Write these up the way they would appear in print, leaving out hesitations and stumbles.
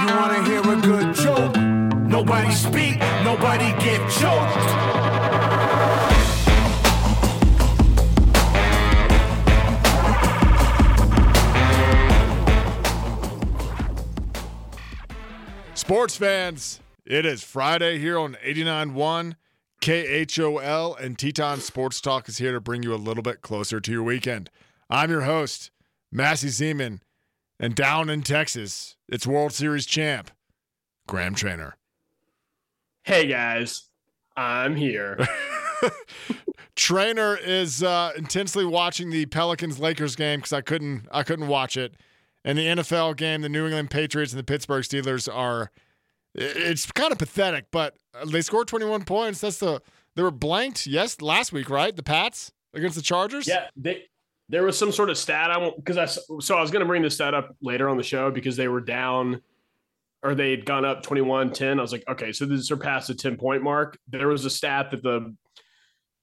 You wanna hear a good joke? Nobody speak, nobody get choked. Sports fans, it is Friday here on 89.1 KHOL, and Teton Sports Talk is here to bring you a little bit closer to your weekend. I'm your host, Massey Zeman, and down in Texas, it's World Series champ, Graham Trainer. Hey guys, I'm here. Trainer is intensely watching the Pelicans-Lakers game because I couldn't watch it. And the NFL game, the New England Patriots and the Pittsburgh Steelers it's kind of pathetic, but they scored 21 points. They were blanked, yes, last week, right? The Pats against the Chargers? Yeah, there was some sort of stat. I was going to bring this stat up later on the show because they were down or they had gone up 21-10. I was like, okay, so this surpassed the 10-point mark. There was a stat that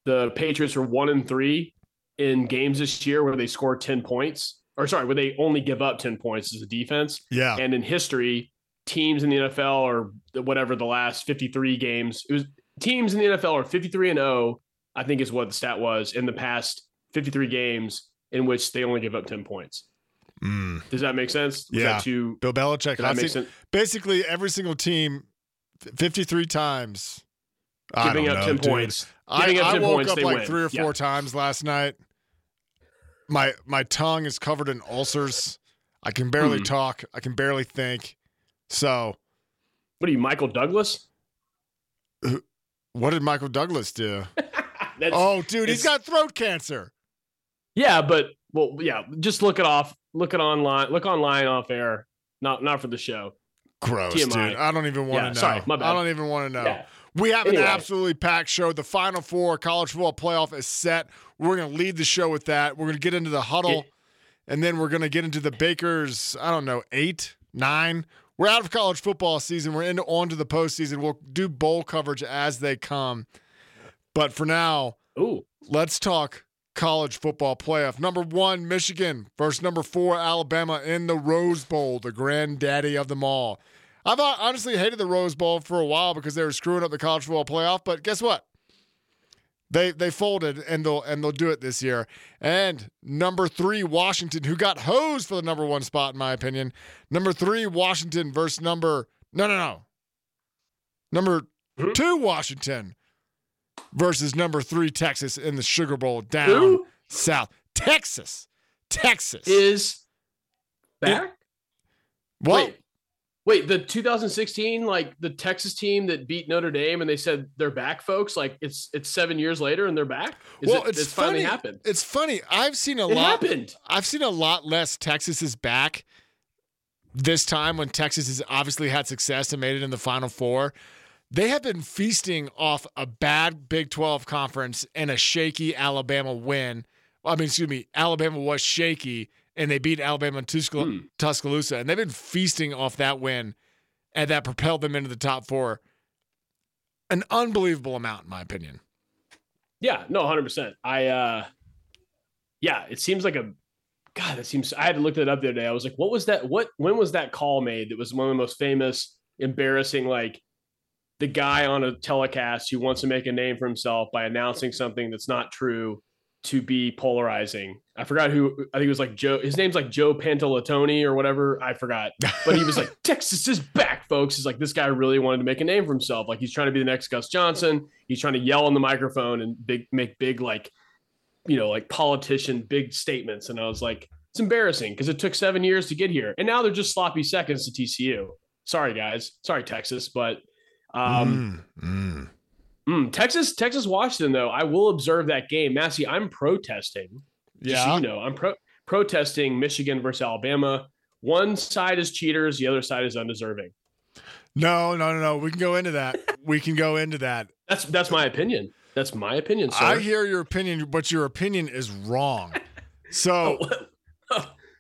the Patriots were 1-3 in games this year where they scored 10 points. Where they only give up 10 points as a defense. Yeah. And in history, teams in the NFL or whatever the last 53 games, it was teams in the NFL are 53-0, I think is what the stat was, in the past 53 games in which they only give up 10 points. Mm. Does that make sense? Was that too, Bill Belichick. That make sense? Basically, every single team, 53 times. Giving up 10 points. I woke up 3 or 4 times last night. My tongue is covered in ulcers. I can barely talk. I can barely think. So, what are you, Michael Douglas? What did Michael Douglas do? He's got throat cancer. Yeah, just look it off. Look it online. Look online off air. Not for the show. Gross, TMI. Dude. I don't even want to know. Sorry, my bad. I don't even want to know. Yeah. We have an absolutely packed show. The Final Four college football playoff is set. We're going to lead the show with that. We're going to get into the huddle, and then we're going to get into the Bakers, 8, 9. We're out of college football season. We're onto the postseason. We'll do bowl coverage as they come. But for now, let's talk college football playoff. Number 1, Michigan versus number 4, Alabama in the Rose Bowl, the granddaddy of them all. I've honestly hated the Rose Bowl for a while because they were screwing up the college football playoff, but guess what? They folded, and they'll do it this year. And number 3, Washington, who got hosed for the number 1 spot, in my opinion. Number 3, Washington versus number 2, Washington versus number 3, Texas in the Sugar Bowl down south. Texas is back. What? Wait, the 2016, the Texas team that beat Notre Dame, and they said they're back, folks. It's 7 years later, and they're back. It's finally happened. It's funny. I've seen a lot less Texas is back this time, when Texas has obviously had success and made it in the Final Four. They have been feasting off a bad Big 12 conference and a shaky Alabama win. Alabama was shaky, and they beat Alabama in Tuscaloosa, and they've been feasting off that win, and that propelled them into the top 4. An unbelievable amount, in my opinion. Yeah, no, 100%. It seems like I had to look that up the other day. I was like, what was that? When was that call made? That was one of the most famous, embarrassing, the guy on a telecast who wants to make a name for himself by announcing something that's not true to be polarizing. I forgot who. I think it was Joe. His name's Joe Pantolatoni or whatever. I forgot. But he was Texas is back, folks. It's this guy really wanted to make a name for himself. He's trying to be the next Gus Johnson. He's trying to yell on the microphone and make big politician, big statements. And I was like, it's embarrassing because it took 7 years to get here. And now they're just sloppy seconds to TCU. Sorry, guys. Sorry, Texas. But Texas, Washington, though, I will observe that game. Massey, I'm protesting. Yeah. So I'm protesting Michigan versus Alabama. One side is cheaters. The other side is undeserving. No. We can go into that. That's my opinion. That's my opinion, sir. I hear your opinion, but your opinion is wrong. So,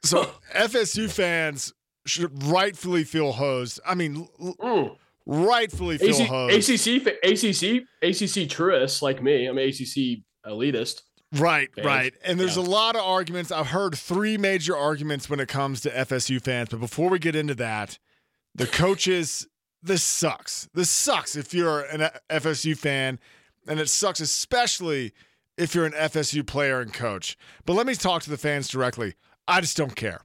so FSU fans should rightfully feel hosed. Rightfully feel hosed. ACC tourists like me. I'm an ACC elitist. Right. And there's a lot of arguments. I've heard 3 major arguments when it comes to FSU fans. But before we get into that, the coaches, this sucks. This sucks if you're an FSU fan, and it sucks especially if you're an FSU player and coach. But let me talk to the fans directly. I just don't care.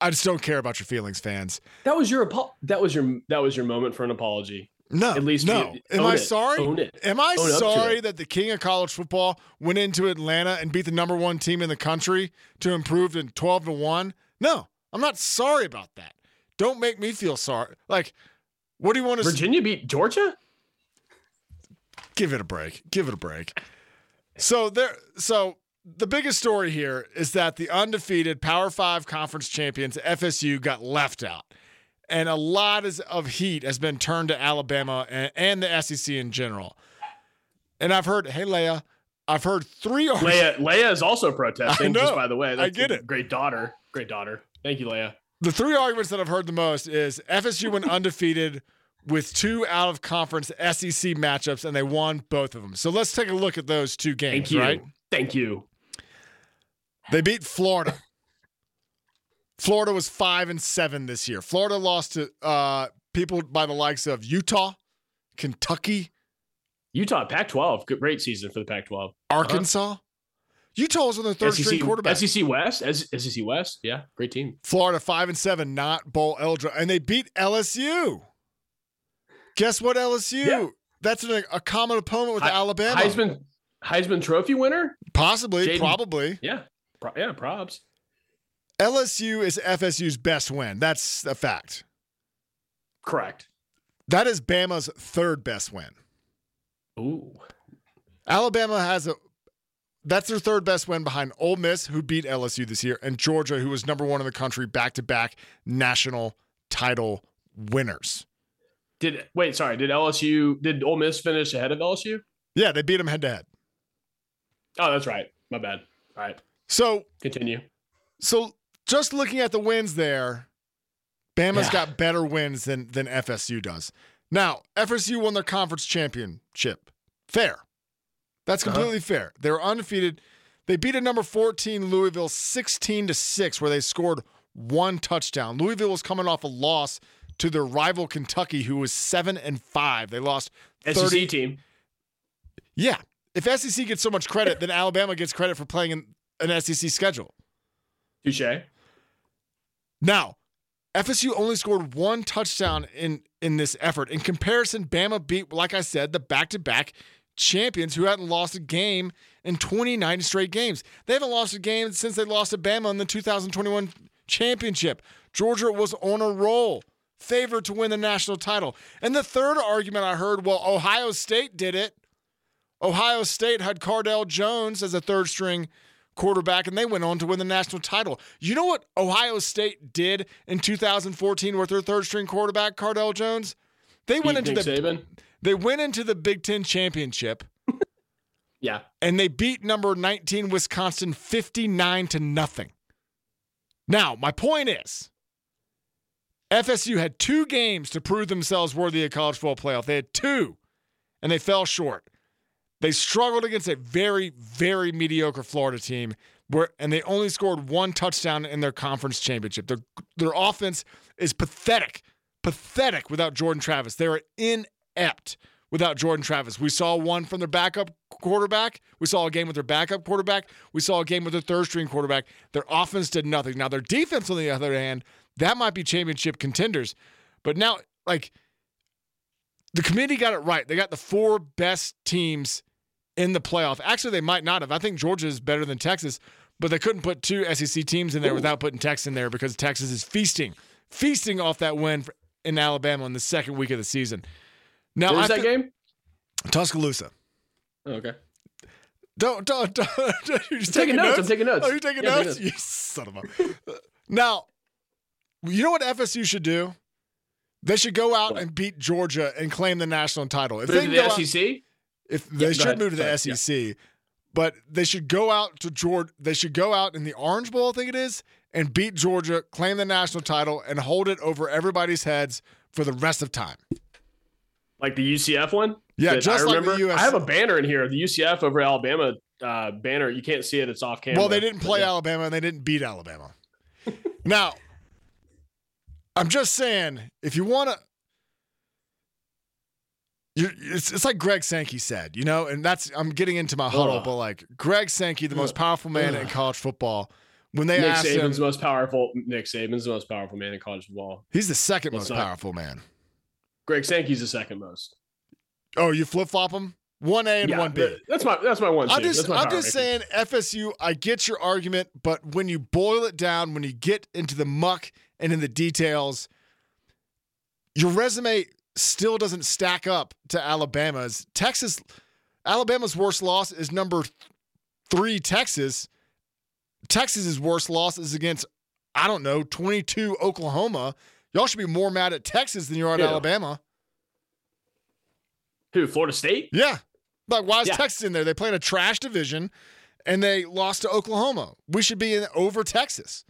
I just don't care about your feelings, fans. That was your that was your moment for an apology. No, at least no. Am I sorry? Own it. Am I sorry that the king of college football went into Atlanta and beat the number one team in the country to improve to 12-1? No, I'm not sorry about that. Don't make me feel sorry. Like, what do you want to? Virginia beat Georgia? Give it a break. Give it a break. So the biggest story here is that the undefeated Power 5 conference champions FSU got left out. And a lot of heat has been turned to Alabama and the SEC in general. And I've heard, hey, Leia, I've heard three arguments. Leia is also protesting, just by the way. That's I get it. Great daughter. Great daughter. Thank you, Leia. The three arguments that I've heard the most is FSU went undefeated with two out-of-conference SEC matchups, and they won both of them. So let's take a look at those two games, right? Thank you. They beat Florida. Florida was 5-7 this year. Florida lost to people by the likes of Utah, Kentucky. Utah, Pac-12. Great season for the Pac-12. Arkansas. Uh-huh. Utah was on their third string quarterback. SEC West. Yeah, great team. Florida, 5-7, not bowl eligible. And they beat LSU. Guess what, LSU? Yeah. That's a common opponent with Alabama. Heisman Trophy winner? Possibly, probably. Yeah, probs. LSU is FSU's best win. That's a fact. Correct. That is Bama's third best win. Ooh. Alabama that's their third best win behind Ole Miss, who beat LSU this year, and Georgia, who was number one in the country, back-to-back national title winners. Did Ole Miss finish ahead of LSU? Yeah, they beat them head-to-head. Oh, that's right. My bad. All right. So continue. So just looking at the wins there, Bama's got better wins than FSU does. Now, FSU won their conference championship. Fair. That's completely fair. They were undefeated. They beat a number 14 Louisville 16-6, where they scored one touchdown. Louisville was coming off a loss to their rival Kentucky, who was 7-5. They lost SEC team. Yeah. If SEC gets so much credit, then Alabama gets credit for playing an SEC schedule. Touché. Now, FSU only scored one touchdown in this effort. In comparison, Bama beat, like I said, the back-to-back champions who hadn't lost a game in 29 straight games. They haven't lost a game since they lost to Bama in the 2021 championship. Georgia was on a roll, favored to win the national title. And the third argument I heard, well, Ohio State did it. Ohio State had Cardell Jones as a third-string quarterback, and they went on to win the national title. You know what Ohio State did in 2014 with their third-string quarterback, Cardell Jones? They went into the Big Ten Championship. Yeah. And they beat number 19 Wisconsin 59-0. Now, my point is, FSU had two games to prove themselves worthy of college football playoff. They had two, and they fell short. They struggled against a very, very mediocre Florida team, and they only scored one touchdown in their conference championship. Their offense is pathetic without Jordan Travis. They are inept without Jordan Travis. We saw one from their backup quarterback. We saw a game with their backup quarterback. We saw a game with their third-string quarterback. Their offense did nothing. Now, their defense, on the other hand, that might be championship contenders. But now, the committee got it right. They got the four best teams in the playoff. Actually, they might not have. I think Georgia is better than Texas, but they couldn't put two SEC teams in there without putting Texas in there because Texas is feasting off that win in Alabama in the second week of the season. Now, where's that game? Tuscaloosa. Oh, okay. Don't. You're taking notes. I'm taking notes. Oh, you're taking notes? You son of a. Now, you know what FSU should do? They should go out and beat Georgia and claim the national title. If they go to the SEC? They should move to the SEC. But they should go out to Georgia. They should go out in the Orange Bowl, I think it is, and beat Georgia, claim the national title, and hold it over everybody's heads for the rest of time. Like the UCF one? Yeah, the USC. I have a banner in here, the UCF over Alabama banner. You can't see it. It's off camera. Well, they didn't play Alabama, and they didn't beat Alabama. Now, I'm just saying, if you want to, it's like Greg Sankey said, you know, and that's, I'm getting into my huddle, but like Greg Sankey, the most powerful man in college football. When they asked him, Nick Saban's the most powerful man in college football. He's the second most powerful man. Greg Sankey's the second most. Oh, you flip flop him? 1A and 1B. That's my one. I'm just saying, FSU, I get your argument, but when you boil it down, when you get into the muck and in the details, your resume still doesn't stack up to Alabama's. Alabama's worst loss is number 3, Texas. Texas's worst loss is against, 22 Oklahoma. Y'all should be more mad at Texas than you are at Alabama. Who, Florida State? Yeah. Like, why is Texas in there? They play in a trash division, and they lost to Oklahoma. We should be in over Texas.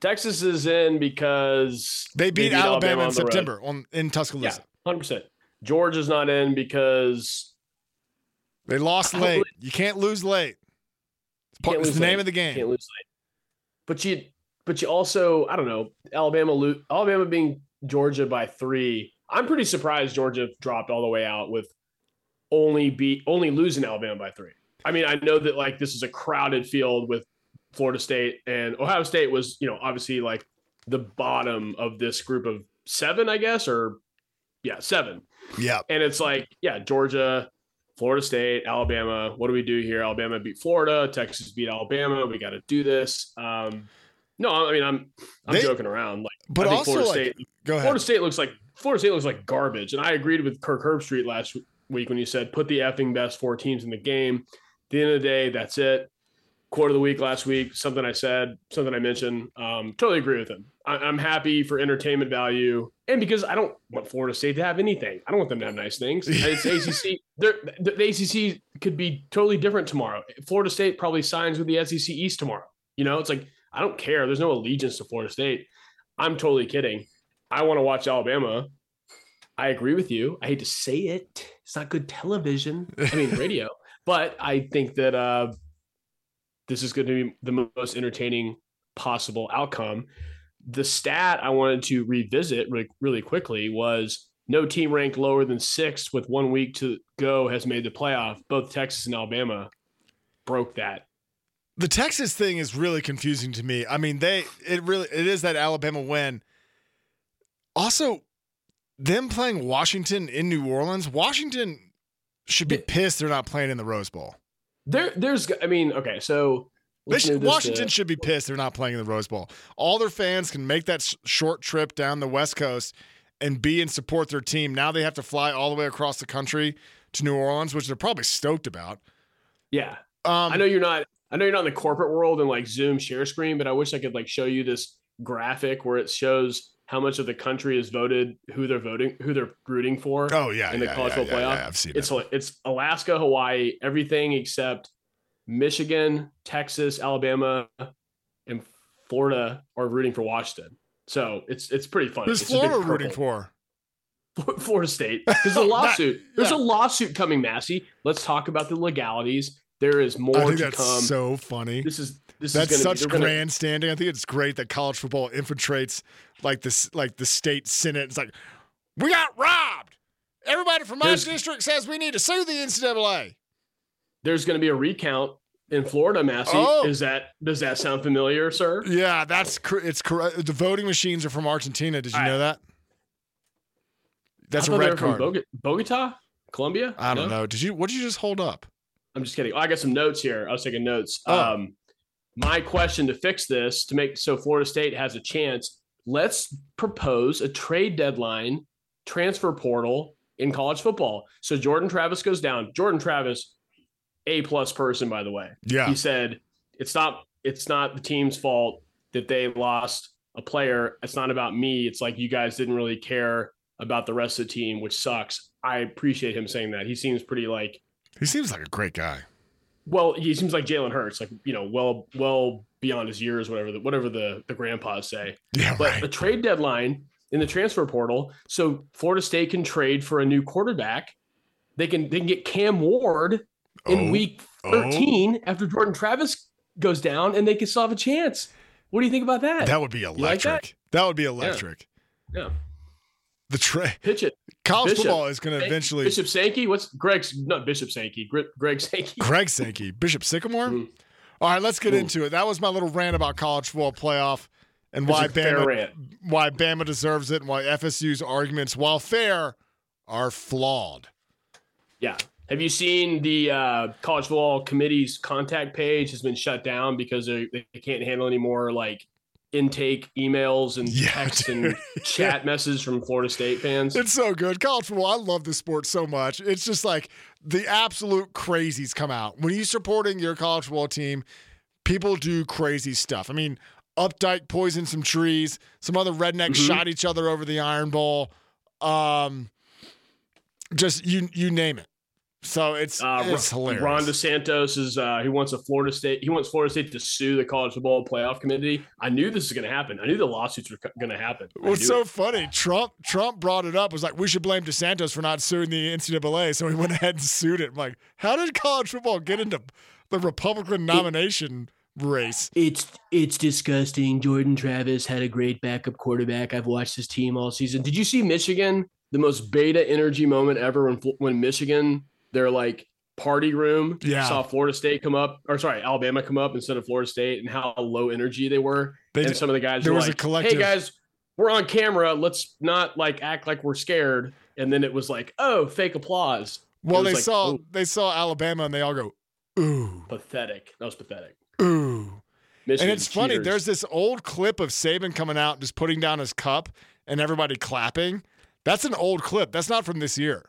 Texas is in because they beat Alabama in September in Tuscaloosa. Yeah, 100%. Georgia's not in because they lost late. You can't lose late. It's the name of the game. Can't lose late. But you also, Alabama being Georgia by 3. I'm pretty surprised Georgia dropped all the way out with only losing Alabama by 3. I mean, I know that like this is a crowded field with Florida State, and Ohio State was, obviously like the bottom of this group of 7, I guess, or 7. Yeah. And it's like, Georgia, Florida State, Alabama. What do we do here? Alabama beat Florida. Texas beat Alabama. We got to do this. No, I mean, I'm joking around. Like, but I think also, Florida State looks like garbage. And I agreed with Kirk Herbstreit last week when you said, put the effing best 4 teams in the game. At the end of the day, that's it. Quote of the week last week, something I said, something I mentioned. Totally agree with him. I'm happy for entertainment value. And because I don't want Florida State to have anything. I don't want them to have nice things. It's ACC. The ACC could be totally different tomorrow. Florida State probably signs with the SEC East tomorrow. It's like, I don't care. There's no allegiance to Florida State. I'm totally kidding. I want to watch Alabama. I agree with you. I hate to say it. It's not good television. I mean, radio. But I think that this is going to be the most entertaining possible outcome. The stat I wanted to revisit really quickly was no team ranked lower than 6th with 1 week to go has made the playoff. Both Texas and Alabama broke that. The Texas thing is really confusing to me. I mean, it is that Alabama win. Also, them playing Washington in New Orleans, Washington should be pissed they're not playing in the Rose Bowl. Washington should be pissed they're not playing in the Rose Bowl. All their fans can make that short trip down the West Coast and be and support their team. Now they have to fly all the way across the country to New Orleans, which they're probably stoked about. Yeah. I know you're not in the corporate world and like Zoom share screen, but I wish I could like show you this graphic where it shows how much of the country is voted, who they're rooting for. Oh yeah, in the college football playoff. Yeah, I've seen it's Alaska, Hawaii, everything except Michigan, Texas, Alabama, and Florida are rooting for Washington. So it's pretty funny. Who's Florida rooting for? Florida State. There's a lawsuit. There's a lawsuit coming, Massey. Let's talk about the legalities. There is more to come. That's so funny. That's such grandstanding. I think it's great that college football infiltrates the state senate. It's like, we got robbed. Everybody from my district says we need to sue the NCAA. There's going to be a recount in Florida, Massey. Oh. Does that sound familiar, sir? Yeah, it's correct. The voting machines are from Argentina. Did you know that? That's a red card. From Bogota, Colombia. I don't know. What did you just hold up? I'm just kidding. I got some notes here. I was taking notes. Oh. My question to fix this, to make so Florida State has a chance, let's propose a trade deadline transfer portal in college football. So Jordan Travis goes down. Jordan Travis, A+ person, by the way. Yeah. He said, it's not the team's fault that they lost a player. It's not about me. It's like you guys didn't really care about the rest of the team, which sucks. I appreciate him saying that. He seems like a great guy. Well, he seems like Jalen Hurts, like, well beyond his years, whatever the grandpas say. Yeah, but right. The trade deadline in the transfer portal, so Florida State can trade for a new quarterback. They can get Cam Ward in week 13 after Jordan Travis goes down, and they can still have a chance. What do you think about that? That would be electric. Yeah. Yeah. The trade. Pitch it. College Bishop. Football is going to eventually. Bishop Sankey? What's Greg's? Not Bishop Sankey. Greg Sankey. Greg Sankey. Bishop Sycamore? Mm. All right, let's get into it. That was my little rant about college football playoff and why Bama deserves it and why FSU's arguments, while fair, are flawed. Yeah. Have you seen the college football committee's contact page has been shut down because they can't handle any more like intake emails and text and chat messages from Florida State fans? It's so good. College football, I love this sport so much. It's just like the absolute crazies come out. When you're supporting your college football team, people do crazy stuff. I mean, Updike poisoned some trees. Some other rednecks shot each other over the Iron Bowl. Just you name it. So it's hilarious. Ron DeSantis is he wants Florida State to sue the college football playoff committee. I knew this was going to happen. I knew the lawsuits were going to happen. What's so funny? Trump brought it up. Was like, we should blame DeSantis for not suing the NCAA. So he went ahead and sued it. I'm like, how did college football get into the Republican nomination race? It's disgusting. Jordan Travis had a great backup quarterback. I've watched his team all season. Did you see Michigan? The most beta energy moment ever when Michigan. Their like party room saw Florida State come up, or sorry, Alabama come up instead of Florida State, and how low energy they were. Some of the guys were like, "Hey guys, we're on camera. Let's not like act like we're scared." And then it was like, "Oh, fake applause." Well, they saw Alabama and they all go, "Ooh, pathetic." That was pathetic. Ooh, Michigan, and it's funny. There's this old clip of Saban coming out and just putting down his cup and everybody clapping. That's an old clip. That's not from this year.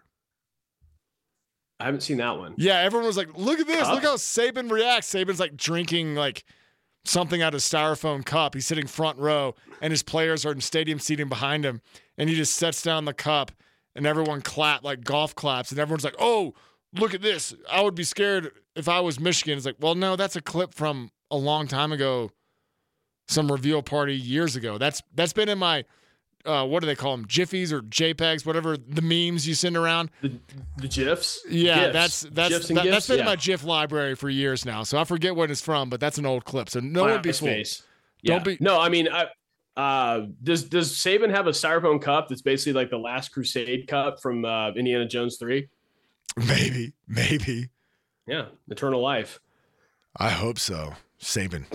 I haven't seen that one. Yeah, everyone was like, look at this. Cup? Look how Saban reacts. Saban's like drinking like something out of a styrofoam cup. He's sitting front row, and his players are in stadium seating behind him, and he just sets down the cup, and everyone clap like golf claps, and everyone's like, oh, look at this. I would be scared if I was Michigan. It's like, well, no, that's a clip from a long time ago, some reveal party years ago. That's been in my – what do they call them? Jiffies or JPEGs, whatever the memes you send around. The GIFs? Yeah, GIFs. That's been in my GIF library for years now. So I forget what it's from, but that's an old clip. So no one be fooled. Don't be. No, I mean, does Saban have a styrofoam cup that's basically like the Last Crusade cup from Indiana Jones 3? Maybe. Yeah, eternal life. I hope so. Saban.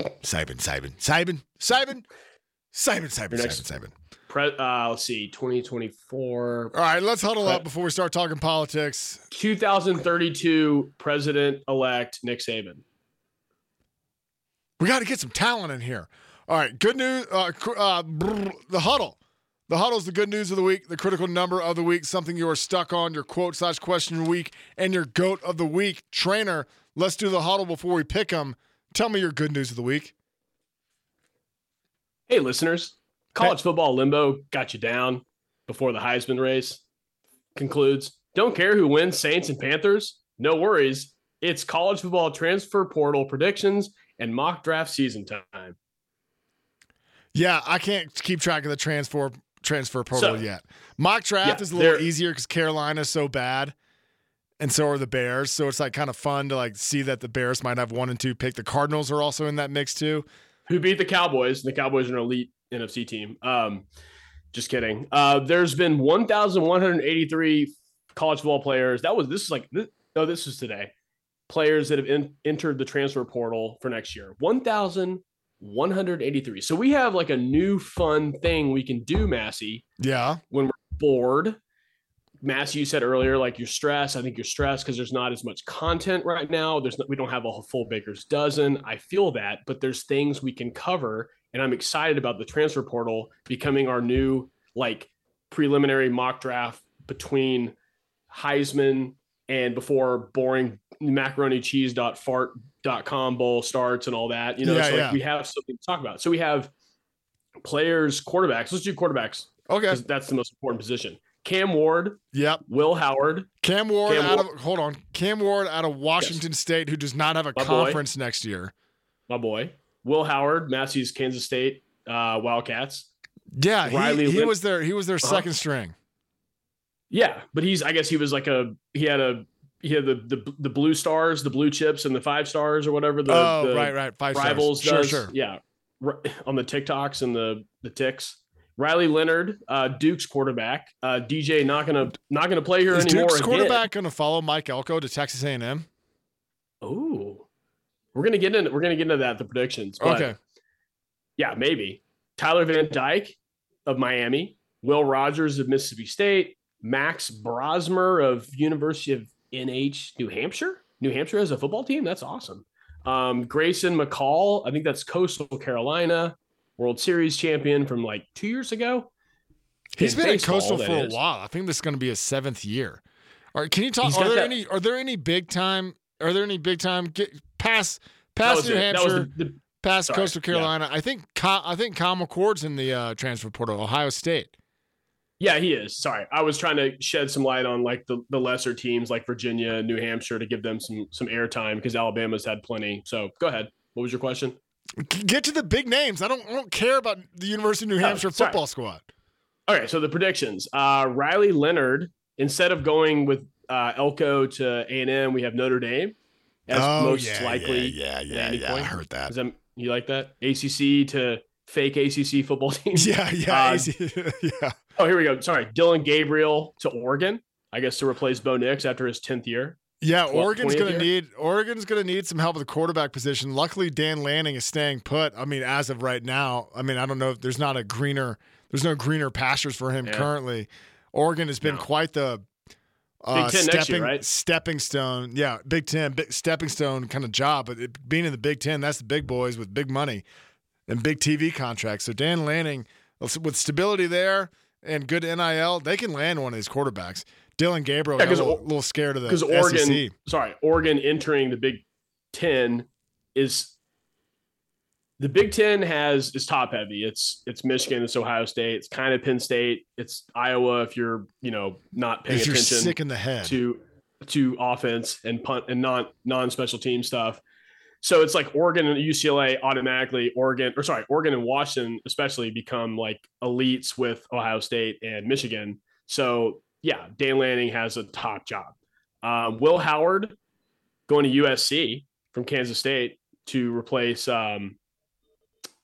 Let's see, 2024. All right, let's huddle up before we start talking politics. 2032 president-elect Nick Saban. We got to get some talent in here. All right, good news. The huddle. The huddle is the good news of the week, the critical number of the week, something you are stuck on, your quote/question of the week, and your goat of the week. Trainer, let's do the huddle before we pick them. Tell me your good news of the week. Hey, listeners. College football limbo got you down before the Heisman race concludes. Don't care who wins, Saints and Panthers. No worries. It's college football transfer portal predictions and mock draft season time. Yeah, I can't keep track of the transfer portal yet. Mock draft is a little easier because Carolina's so bad, and so are the Bears. So it's like kind of fun to like see that the Bears might have 1 and 2 pick. The Cardinals are also in that mix too. Who beat the Cowboys? The Cowboys are an elite NFC team. Just kidding. There's been 1,183 college football players. This was today. Players that have entered the transfer portal for next year. 1,183. So we have like a new fun thing we can do, Massey. Yeah. When we're bored. Massey, you said earlier, like you're stressed. I think you're stressed because there's not as much content right now. We don't have a full baker's dozen. I feel that, but there's things we can cover. And I'm excited about the transfer portal becoming our new like preliminary mock draft between Heisman and before boring macaronicheese.fart.com bowl starts and all that. You know, we have something to talk about. So we have players, quarterbacks. Let's do quarterbacks. Okay. That's the most important position. Cam Ward. Yep. Will Howard. Cam Ward out of Washington State, who does not have a conference next year. My boy. Will Howard, Massey's Kansas State Wildcats. Yeah, he was their second string. Yeah, but he had the blue stars, the blue chips, and the 5 stars or whatever. The 5 rivals stars. Sure. Yeah, on the TikToks and the ticks. Riley Leonard, Duke's quarterback, DJ not gonna play here anymore. Is Duke's quarterback gonna follow Mike Elko to Texas A&M? Oh, we're gonna get into that, the predictions. But okay, yeah, maybe Tyler Van Dyke of Miami, Will Rogers of Mississippi State, Max Brosmer of University of NH New Hampshire. New Hampshire has a football team. That's awesome. Grayson McCall, I think that's Coastal Carolina, World Series champion from like 2 years ago. He's been at Coastal for a while. I think this is going to be his seventh year. All right, can you talk? Are there any big time? Past New Hampshire, past Coastal Carolina. Yeah. I think Kyle McCord's in the transfer portal, Ohio State. Yeah, he is. Sorry, I was trying to shed some light on like the lesser teams like Virginia and New Hampshire to give them some airtime because Alabama's had plenty. So go ahead. What was your question? Get to the big names. I don't care about the University of New Hampshire football squad. All right, so the predictions. Riley Leonard, instead of going with Elko to A&M, we have Notre Dame as most likely. Yeah. I heard that. You like that? ACC to fake ACC football team. Yeah. Yeah. Oh, here we go. Sorry. Dylan Gabriel to Oregon, I guess, to replace Bo Nix after his 10th year. Yeah, Oregon's going to need some help at the quarterback position. Luckily, Dan Lanning is staying put. I mean, as of right now, I mean, I don't know if there's no greener pastures for him currently. Oregon has been quite the Big Ten next year, right? Stepping stone. Yeah, Big Ten, stepping stone kind of job. But being in the Big Ten, that's the big boys with big money and big TV contracts. So Dan Lanning, with stability there and good NIL, they can land one of these quarterbacks. Dylan Gabriel got a little scared of the SEC. Oregon entering the Big Ten is top heavy. It's Michigan, it's Ohio State, it's kind of Penn State, it's Iowa if you're not paying attention. Sick in the head to offense and punt and non special team stuff. So it's like Oregon and UCLA automatically, Oregon and Washington especially become like elites with Ohio State and Michigan. So yeah, Dan Lanning has a top job. Will Howard going to USC from Kansas State to replace oh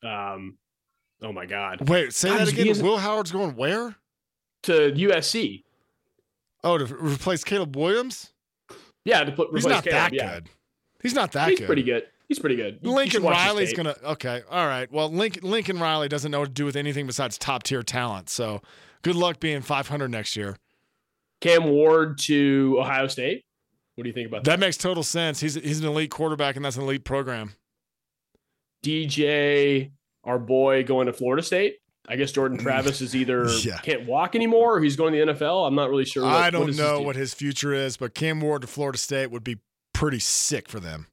my God. Wait, say that again. Will Howard's going where? To USC. Oh, to replace Caleb Williams? Yeah, to replace Caleb. He's not that good. He's pretty good. Lincoln Riley's going to – okay, all right. Well, Lincoln Riley doesn't know what to do with anything besides top-tier talent, so good luck being 500 next year. Cam Ward to Ohio State. What do you think about that? That makes total sense. He's an elite quarterback, and that's an elite program. DJ, our boy, going to Florida State. I guess Jordan Travis is either can't walk anymore or he's going to the NFL. I'm not really sure. I don't know what his future is, but Cam Ward to Florida State would be pretty sick for them.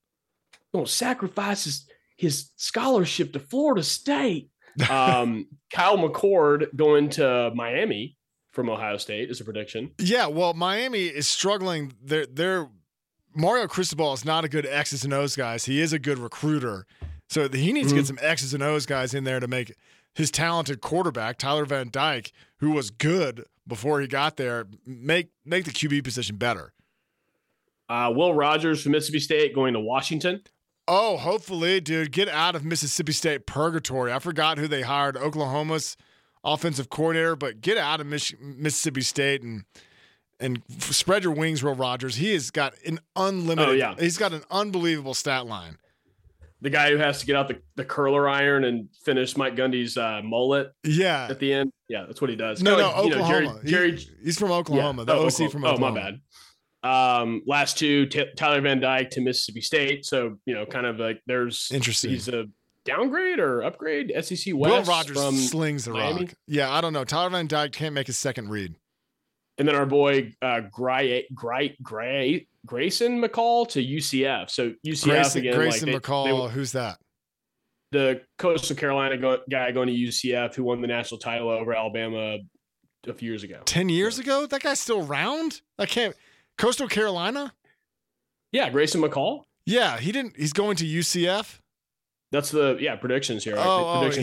Going to sacrifice his scholarship to Florida State. Kyle McCord going to Miami from Ohio State is a prediction. Yeah, well, Miami is struggling. They're Mario Cristobal is not a good X's and O's guys. He is a good recruiter. So he needs to get some X's and O's guys in there to make his talented quarterback, Tyler Van Dyke, who was good before he got there, make the QB position better. Will Rogers from Mississippi State going to Washington. Oh, hopefully, dude. Get out of Mississippi State purgatory. I forgot who they hired, Oklahoma's offensive coordinator, but get out of Mississippi State and spread your wings, Will Rogers. He has got an unlimited he's got an unbelievable stat line. The guy who has to get out the curler iron and finish Mike Gundy's mullet at the end. Yeah, that's what he does. Oklahoma. He's from Oklahoma. Yeah. OC from Oklahoma. Oh, my bad. Last two, Tyler Van Dyke to Mississippi State. So, kind of like there's interesting. He's a downgrade or upgrade SEC West. Will Rogers from slings the Miami. Rock. Yeah, I don't know. Tyler Van Dyke can't make his second read. And then our boy Grayson McCall to UCF. So UCF again. Grayson McCall. Who's that? The Coastal Carolina guy going to UCF who won the national title over Alabama a few years ago. 10 years ago? That guy's still around? I can't. Coastal Carolina? Yeah, Grayson McCall? Yeah, he's going to UCF. That's the predictions here. Right?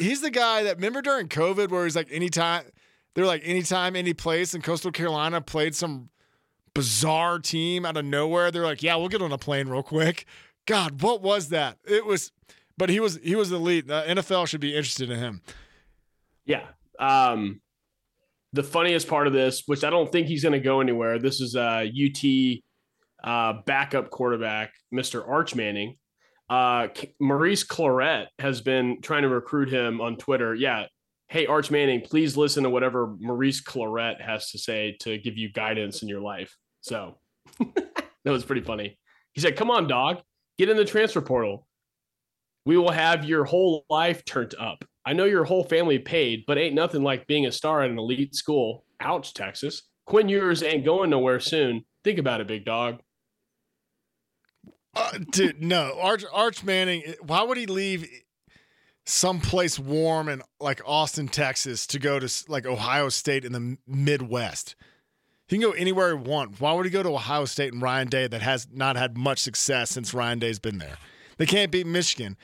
He's the guy that, remember during COVID where he's like anytime, any place, and Coastal Carolina played some bizarre team out of nowhere. They're like, yeah, we'll get on a plane real quick. God, what was that? But he was elite. The NFL should be interested in him. Yeah. The funniest part of this, which I don't think he's going to go anywhere. This is a UT backup quarterback, Mr. Arch Manning. Maurice Claret has been trying to recruit him on Twitter. Yeah. Hey, Arch Manning, please listen to whatever Maurice Claret has to say to give you guidance in your life. So that was pretty funny. He said, come on, dog, get in the transfer portal. We will have your whole life turned up. I know your whole family paid, but ain't nothing like being a star at an elite school. Ouch, Texas. Quinn Ewers ain't going nowhere soon. Think about it, big dog. Dude, no. Arch Manning, why would he leave someplace warm in like Austin, Texas to go to like Ohio State in the Midwest? He can go anywhere he wants. Why would he go to Ohio State and Ryan Day that has not had much success since Ryan Day's been there? They can't beat Michigan.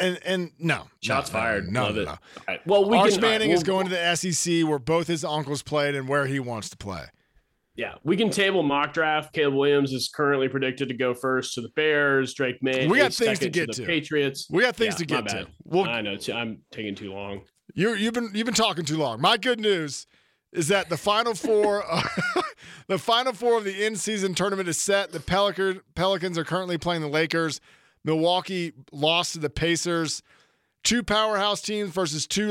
And no. Shots fired. No. Right. Well, Arch Manning is going to the SEC where both his uncles played and where he wants to play. Yeah, we can table mock draft. Caleb Williams is currently predicted to go first to the Bears. Drake May. We got things to get to. The Patriots. We got things to get to. I know. I'm taking too long. You've been talking too long. My good news is that the Final Four, the Final Four of the in-season tournament is set. The Pelicans are currently playing the Lakers. Milwaukee lost to the Pacers. Two powerhouse teams versus two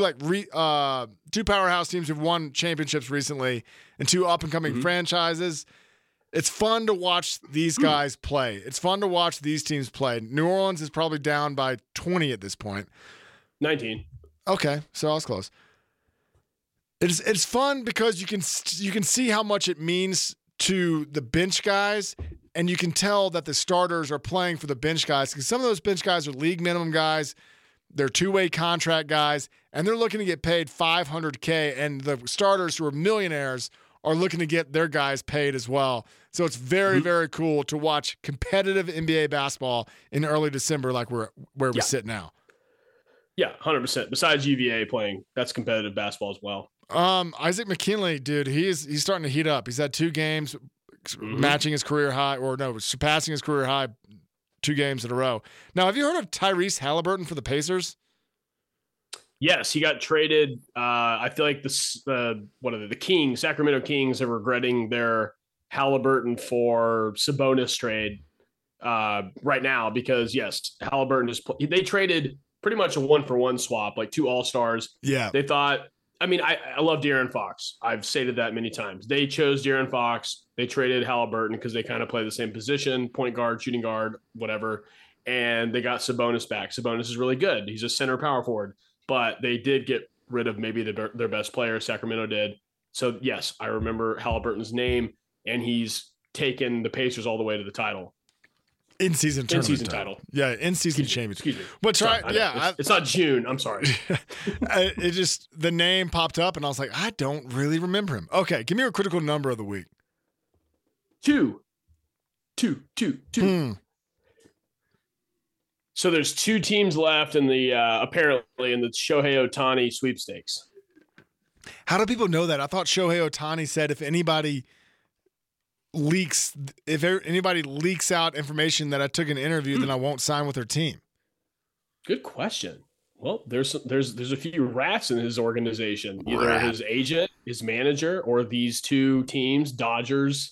powerhouse teams who've won championships recently and two up-and-coming franchises. It's fun to watch these guys play. It's fun to watch these teams play. New Orleans is probably down by 20 at this point. 19. Okay, so I was close. It's fun because you can see how much it means to the bench guys. And you can tell that the starters are playing for the bench guys because some of those bench guys are league minimum guys. They're two-way contract guys, and they're looking to get paid $500K. And the starters who are millionaires are looking to get their guys paid as well. So it's very, very cool to watch competitive NBA basketball in early December like where we sit now. Yeah, 100%. Besides UVA playing, that's competitive basketball as well. Isaac McKinley, dude, he's starting to heat up. He's had two games – surpassing his career high 2 games in a row. Now, have you heard of Tyrese Halliburton for the Pacers? Yes, he got traded. I feel like the Sacramento Kings are regretting their Halliburton for Sabonis trade right now because, yes, Halliburton they traded pretty much a 1-for-1 swap, like 2 all-stars. Yeah. They thought – I mean, I love De'Aaron Fox. I've stated that many times. They chose De'Aaron Fox. They traded Halliburton because they kind of play the same position, point guard, shooting guard, whatever. And they got Sabonis back. Sabonis is really good. He's a center power forward. But they did get rid of maybe their best player, Sacramento did. So, yes, I remember Halliburton's name, and he's taken the Pacers all the way to the title. In-season title. Yeah, in-season championship. Excuse me. But it's not June. I'm sorry. It just, the name popped up, and I was like, I don't really remember him. Okay, give me your critical number of the week. 2. So there's 2 teams left in the, apparently, in the Shohei Ohtani sweepstakes. How do people know that? I thought Shohei Ohtani said if anybody leaks out information that I took an interview, then I won't sign with their team. Good question. Well, there's a few rats in his organization, either his agent, his manager, or these 2 teams, Dodgers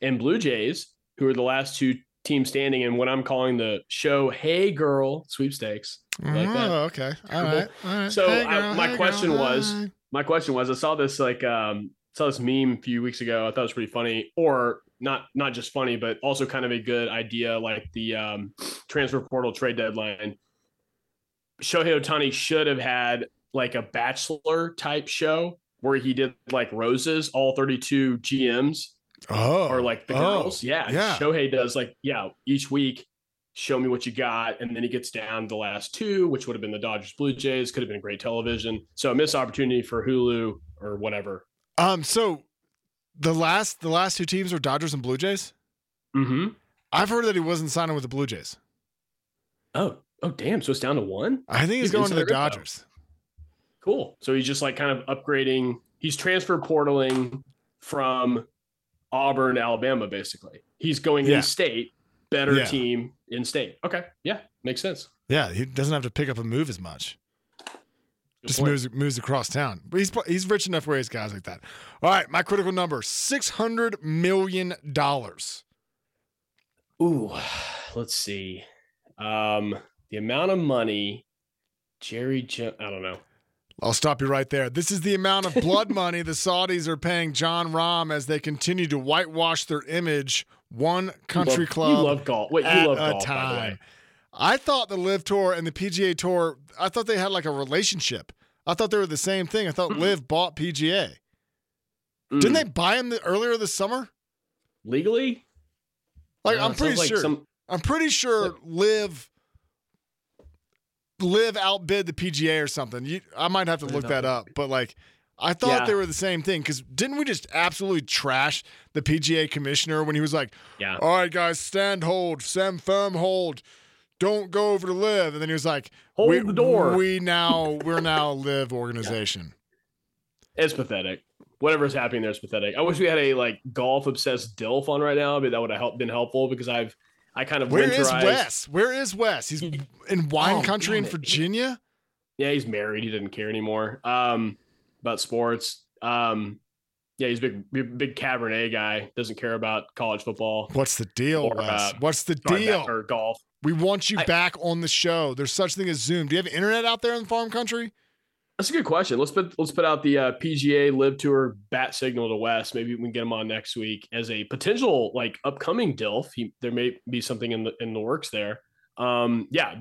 and Blue Jays, who are the last 2 teams standing in what I'm calling the Shohei Girl sweepstakes. Like that. Okay. All right. So my question was, I saw this like, saw this meme a few weeks ago. I thought it was pretty funny, or not just funny, but also kind of a good idea, like the transfer portal trade deadline. Shohei Ohtani should have had like a Bachelor type show where he did like roses, all 32 GMs or like the girls. Yeah. Shohei does like, each week, show me what you got. And then he gets down the last 2, which would have been the Dodgers, Blue Jays, could have been great television. So a missed opportunity for Hulu or whatever. So the last 2 teams are Dodgers and Blue Jays. Mm-hmm. I've heard that he wasn't signing with the Blue Jays. Oh, damn. So it's down to 1. I think he's going to the Dodgers. Cool. So he's just like kind of upgrading. He's transfer portaling from Auburn, Alabama, basically. He's going in state, better team in state. Okay. Yeah. Makes sense. Yeah. He doesn't have to pick up and move as much. Just moves across town. But he's rich enough where he has guys like that. All right, my critical number, $600 million. Ooh, let's see. The amount of money I don't know. I'll stop you right there. This is the amount of blood money the Saudis are paying John Rahm as they continue to whitewash their image one country club. You love golf. Wait, you love golf, by the way. I thought the LIV Tour and the PGA Tour, I thought they had like a relationship. I thought they were the same thing. I thought LIV bought PGA. Didn't they buy him earlier this summer? Legally? Like, I'm pretty sure. I'm pretty sure LIV outbid the PGA or something. I might have to look that up. But like, I thought they were the same thing, because didn't we just absolutely trash the PGA commissioner when he was like, all right, guys, stand firm, hold. Don't go over to LIV. And then he was like, hold the door. We're now a LIV organization. Yeah. It's pathetic. Whatever's happening there is pathetic. I wish we had a like golf obsessed DILF on right now, but that would have been helpful, because I kind of winterized. Where is Wes? He's in wine country in Virginia. Yeah, he's married. He doesn't care anymore about sports. Yeah, he's a big Cabernet guy. Doesn't care about college football. What's the deal, Wes? What's the deal? Or golf. We want you back on the show. There's such thing as Zoom. Do you have internet out there in farm country? That's a good question. Let's put out the PGA Live Tour bat signal to Wes. Maybe we can get him on next week as a potential like upcoming DILF. There may be something in the works there. Totally. I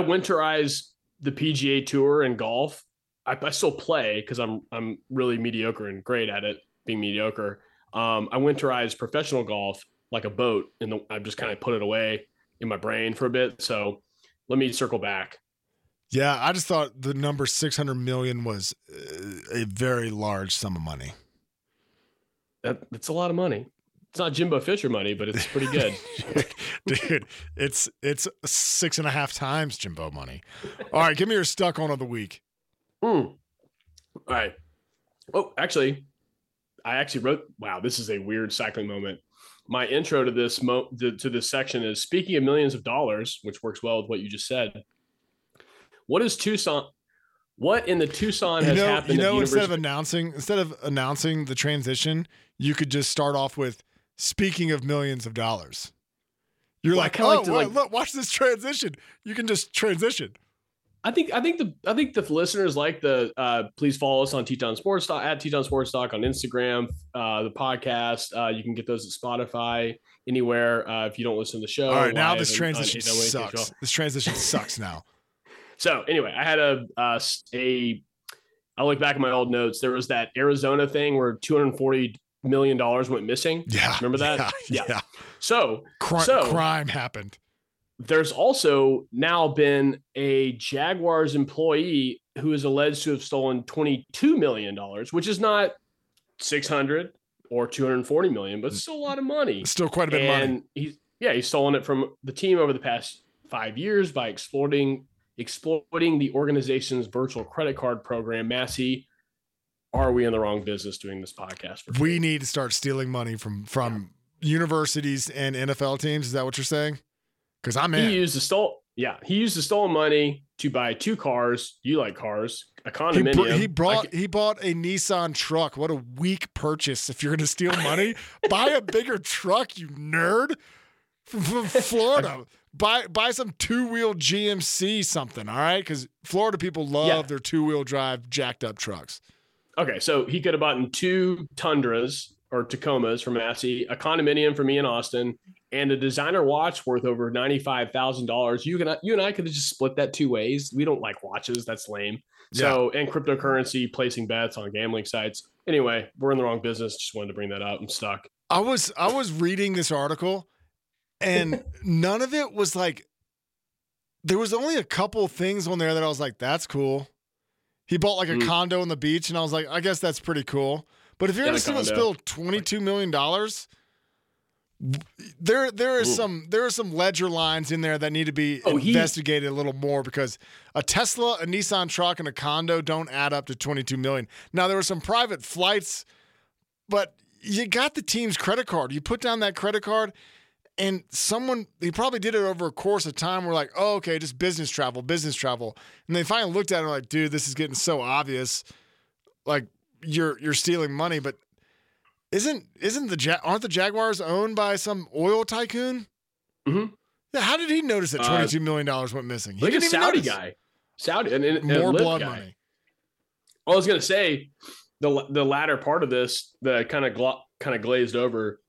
winterize the PGA Tour and golf. I still play because I'm really mediocre and great at it, being mediocre. I winterize professional golf like a boat, and I've just kind of put it away in my brain for a bit. So let me circle back. Yeah, I just thought the number $600 million was a very large sum of money. That's a lot of money. It's not Jimbo Fisher money, but it's pretty good. Dude, it's 6.5 times Jimbo money. All right, give me your stuck on of the week. All right. Oh, actually, I wrote, wow, this is a weird cycling moment. My intro to this section is, speaking of millions of dollars, which works well with what you just said. What in the Tucson has happened? Instead of announcing the transition, you could just start off with, speaking of millions of dollars. You're look, watch this transition. You can just transition. I think the listeners like the please follow us on Teton Sports Talk, at Teton Sports Talk on Instagram, the podcast. You can get those at Spotify, anywhere if you don't listen to the show. All right, now this transition sucks. This transition sucks now. So anyway, I had I look back at my old notes. There was that Arizona thing where $240 million went missing. Yeah, remember that? Yeah. So crime happened. There's also now been a Jaguars employee who is alleged to have stolen $22 million, which is not 600 or 240 million, but still a lot of money. Still quite a bit of money. He's stolen it from the team over the past 5 years by exploiting the organization's virtual credit card program. Massey, are we in the wrong business doing this podcast? We need to start stealing money from universities and NFL teams. Is that what you're saying? Because I'm in. He used the stolen money to buy 2 cars. You like cars? A condominium. He bought a Nissan truck. What a weak purchase! If you're going to steal money, buy a bigger truck, you nerd. From Florida, buy some 2-wheel GMC something. All right, because Florida people love their 2-wheel drive jacked up trucks. Okay, so he could have bought 2 Tundras or Tacomas from Massey, a condominium for me in Austin, and a designer watch worth over $95,000. You and I could have just split that 2 ways. We don't like watches. That's lame. Yeah. So, and cryptocurrency, placing bets on gambling sites. Anyway, we're in the wrong business. Just wanted to bring that up. I'm stuck. I was reading this article, and none of it was like, there was only a couple things on there that I was like, that's cool. He bought like a condo on the beach, and I was like, I guess that's pretty cool. But if you're just going to spill $22 million, there are some ledger lines in there that need to be investigated a little more, because a Tesla, a Nissan truck, and a condo don't add up to $22 million. Now, there were some private flights, but you got the team's credit card. You put down that credit card, And he probably did it over a course of time. We're like, oh, okay, just business travel. And they finally looked at it and like, dude, this is getting so obvious. Like, you're stealing money, but aren't the Jaguars owned by some oil tycoon? Mm-hmm. Yeah, how did he notice that $22 million went missing? He didn't even notice. Saudi guy. And more blood guy. Money. Well, I was gonna say the latter part of this, the kind of glazed over.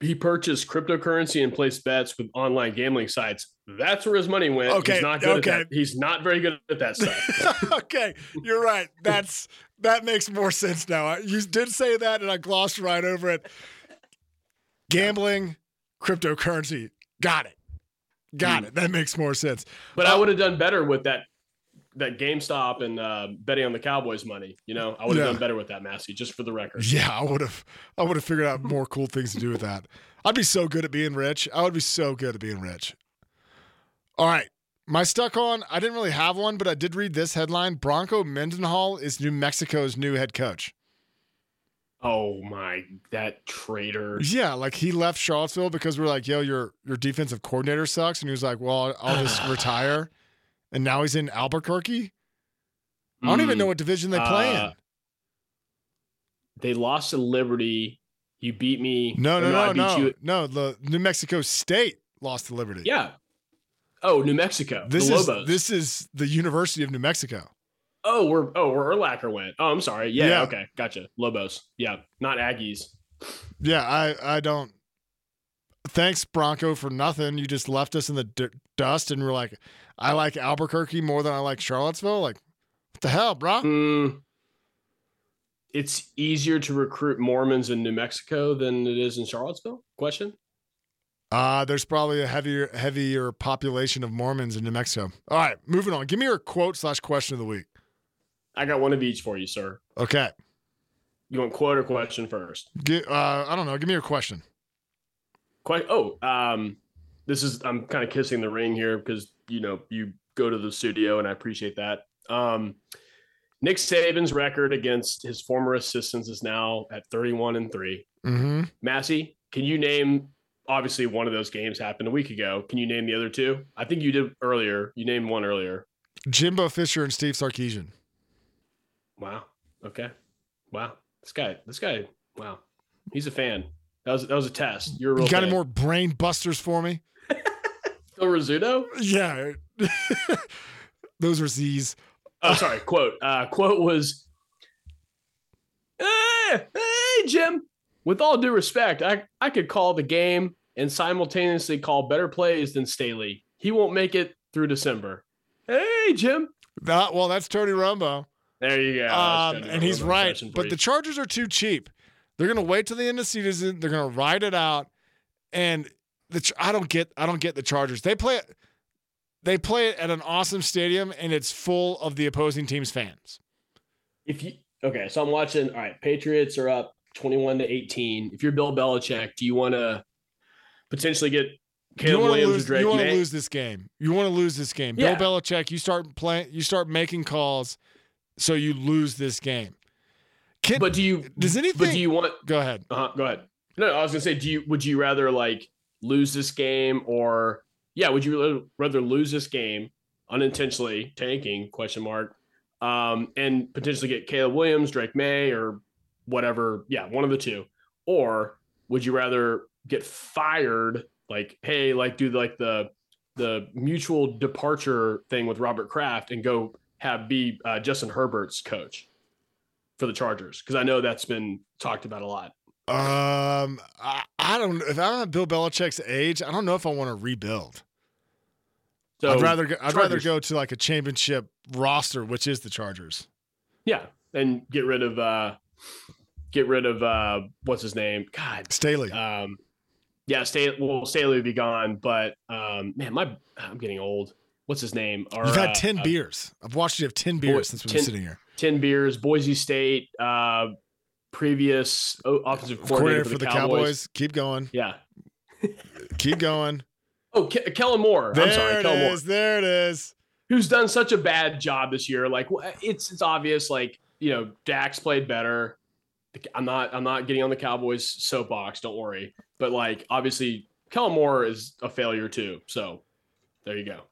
He purchased cryptocurrency and placed bets with online gambling sites. That's where his money went. Okay, he's not good at that. He's not very good at that stuff. Okay, you're right. That makes more sense now. You did say that, and I glossed right over it. Gambling, cryptocurrency. Got it. That makes more sense. But I would have done better with that GameStop and betting on the Cowboys money. You know, I would have done better with that, Massey, just for the record. Yeah, I would have figured out more cool things to do with that. I'd be so good at being rich. All right. My stuck on, I didn't really have one, but I did read this headline. Bronco Mendenhall is New Mexico's new head coach. Oh my, that traitor. Yeah, like he left Charlottesville because we're like, yo, your defensive coordinator sucks. And he was like, well, I'll just retire. And now he's in Albuquerque? I don't even know what division they play in. They lost to Liberty. You beat me. No. No, the New Mexico State lost to Liberty. Yeah. Oh, New Mexico. This is the University of New Mexico. Oh, where Urlacher went. Oh, I'm sorry. Yeah. Okay, gotcha. Lobos. Yeah, not Aggies. Yeah, I don't. Thanks, Bronco, for nothing. You just left us in the dust, and we're like, I like Albuquerque more than I like Charlottesville. Like, what the hell, bro? It's easier to recruit Mormons in New Mexico than it is in Charlottesville? Question? There's probably a heavier population of Mormons in New Mexico. All right, moving on. Give me your quote/question of the week. I got one of each for you, sir. Okay. You want quote or question first? I don't know. Give me your question. I'm kind of kissing the ring here because, you know, you go to the studio and I appreciate that. Nick Saban's record against his former assistants is now at 31-3. Mm-hmm. Massey, can you name, obviously one of those games happened a week ago. Can you name the other two? I think you did earlier. You named one earlier. Jimbo Fisher and Steve Sarkisian. Wow. Okay. Wow. This guy. Wow. He's a fan. That was a test. You're a real You got fan. Any more brain busters for me? Phil Rizzuto? Yeah. Those were Z's. Oh, sorry. Quote. Quote was, hey, Jim, with all due respect, I could call the game and simultaneously call better plays than Staley. He won't make it through December. Hey, Jim. Well, that's Tony Romo. There you go. And he's right. But the Chargers are too cheap. They're going to wait till the end of the season. They're going to ride it out. And I don't get the Chargers. They play it at an awesome stadium, and it's full of the opposing team's fans. So I'm watching. All right, Patriots are up 21-18. If you're Bill Belichick, do you want to potentially get Caleb Williams or Drake May? You want to lose this game. Yeah. Bill Belichick, you start making calls so you lose this game. Go ahead. Go ahead. No, I was going to say, would you rather like lose this game would you rather lose this game unintentionally tanking ? And potentially get Caleb Williams, Drake May, or whatever. Yeah. One of the two. Or would you rather get fired? Like, hey, like do like the mutual departure thing with Robert Kraft and go be Justin Herbert's coach for the Chargers, because I know that's been talked about a lot. If I'm at Bill Belichick's age, I don't know if I want to rebuild. So I'd rather go to like a championship roster, which is the Chargers. Yeah, and get rid of what's his name? God, Staley. Staley would be gone, but I'm getting old. What's his name? You've had 10 beers. I've watched you have 10 beers since we've been sitting here. 10 beers, Boise State, previous offensive coordinator for the Cowboys. Keep going. Yeah. Keep going. Oh, Kellen Moore. There it is. Who's done such a bad job this year. Like, it's obvious, like, you know, Dax played better. I'm not getting on the Cowboys soapbox. Don't worry. But, like, obviously Kellen Moore is a failure too. So there you go.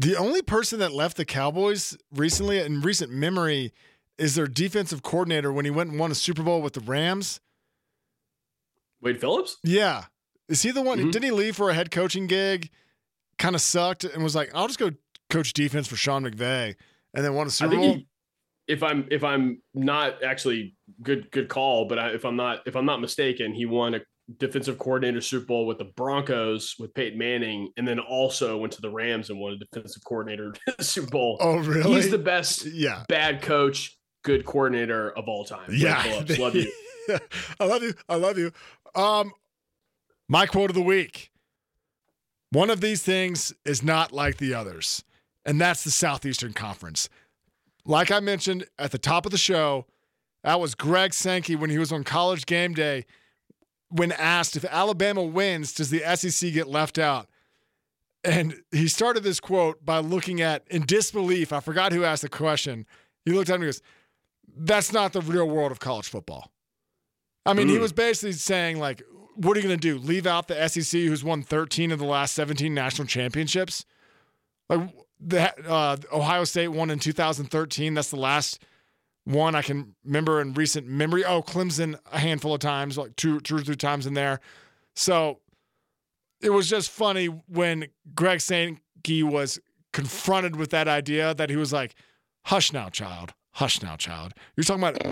The only person that left the Cowboys recently in recent memory is their defensive coordinator when he went and won a Super Bowl with the Rams. Wade Phillips? Yeah. Is he the one? Mm-hmm. Didn't he leave for a head coaching gig? Kind of sucked and was like, I'll just go coach defense for Sean McVay, and then won a Super Bowl. If I'm not actually good call, but if I'm not mistaken, he won a defensive coordinator Super Bowl with the Broncos with Peyton Manning, and then also went to the Rams and won a defensive coordinator Super Bowl. Oh, really? He's the best bad coach, good coordinator of all time. Yeah. Love you. I love you. My quote of the week. One of these things is not like the others, and that's the Southeastern Conference. Like I mentioned at the top of the show, that was Greg Sankey when he was on College Game Day. When asked if Alabama wins, does the SEC get left out? And he started this quote by looking at, in disbelief, I forgot who asked the question. He looked at him and goes, that's not the real world of college football. I mean, he was basically saying, like, what are you going to do? Leave out the SEC, who's won 13 of the last 17 national championships? Like, Ohio State won in 2013. That's the last one I can remember in recent memory. Oh, Clemson a handful of times, like two or three times in there. So it was just funny when Greg Sankey was confronted with that idea that he was like, hush now, child. You're talking about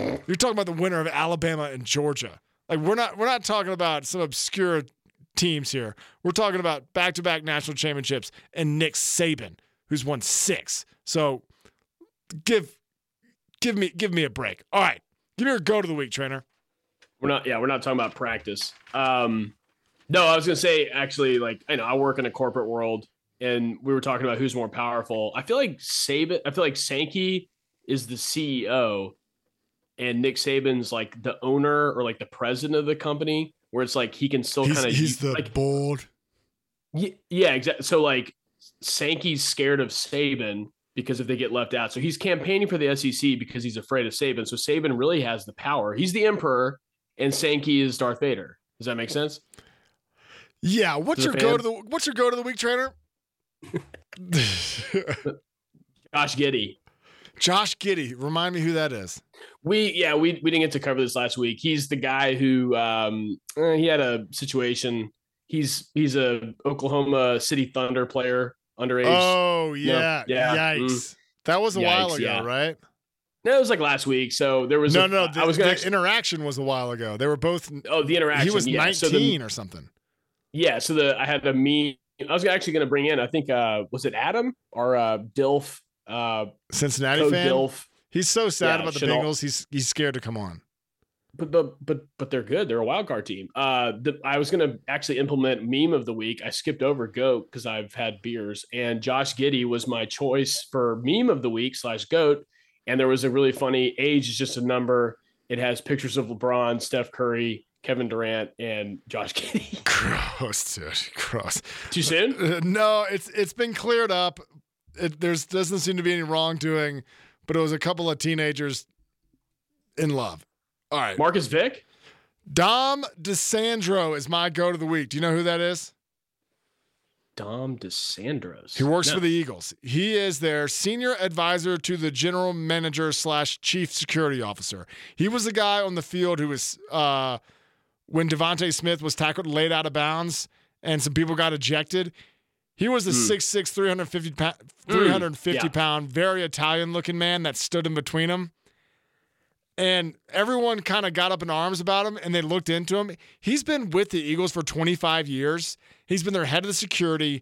the winner of Alabama and Georgia. Like, we're not talking about some obscure teams here. We're talking about back-to-back national championships and Nick Saban, who's won 6. So give me a break. All right. Give me your go to the week, Trainer. We're not talking about practice. No, I was going to say, actually, like, I know I work in a corporate world, and we were talking about who's more powerful. I feel like Sankey is the CEO and Nick Saban's like the owner or like the president of the company, where it's like he can still kind of, he's the, like, board. Yeah, exactly. So like Sankey's scared of Saban because if they get left out. So he's campaigning for the SEC because he's afraid of Saban. So Saban really has the power. He's the emperor and Sankey is Darth Vader. Does that make sense? Yeah. What's your go to the week, Trainer? Josh Giddey. Remind me who that is. We didn't get to cover this last week. He's the guy who he had a situation. He's a Oklahoma City Thunder player, underage. Oh yeah, no, yeah. Yikes! That was a while ago, right? No, it was like last week. So there was no. The interaction was a while ago. They were both. Oh, the interaction. He was 19 or something. Yeah. So I had a meme. I was actually going to bring in, I think, was it Adam or Dilf? Cincinnati fan. Dilf. He's so sad about the Bengals. He's scared to come on. But they're good. They're a wild card team. I was going to actually implement meme of the week. I skipped over GOAT because I've had beers, and Josh Giddey was my choice for meme of the week / GOAT. And there was a really funny, age is just a number. It has pictures of LeBron, Steph Curry, Kevin Durant, and Josh Giddey. Gross, dude. Gross. Too soon? No, it's been cleared up. There doesn't seem to be any wrongdoing, but it was a couple of teenagers in love. All right. Marcus Vick? Dom DeSandro is my go to the week. Do you know who that is? Dom DeSandro. He works for the Eagles. He is their senior advisor to the general manager / chief security officer. He was the guy on the field who was, when Devontae Smith was tackled late out of bounds and some people got ejected. He was a 6'6", 350 pound, very Italian looking man that stood in between them. And everyone kind of got up in arms about him, and they looked into him. He's been with the Eagles for 25 years. He's been their head of the security,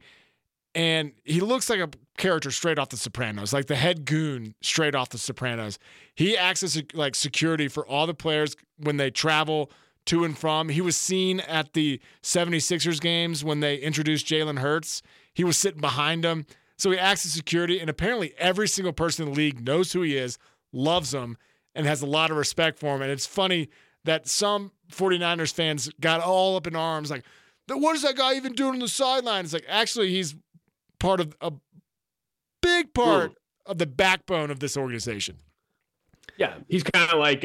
and he looks like a character straight off The Sopranos, like the head goon straight off The Sopranos. He acts as like security for all the players when they travel to and from. He was seen at the 76ers games when they introduced Jalen Hurts. He was sitting behind him. So he acts as security, and apparently every single person in the league knows who he is, loves him, and has a lot of respect for him. And it's funny that some 49ers fans got all up in arms, like, what is that guy even doing on the sideline? It's like, actually, he's part of a big part of the backbone of this organization. Yeah, he's kind of like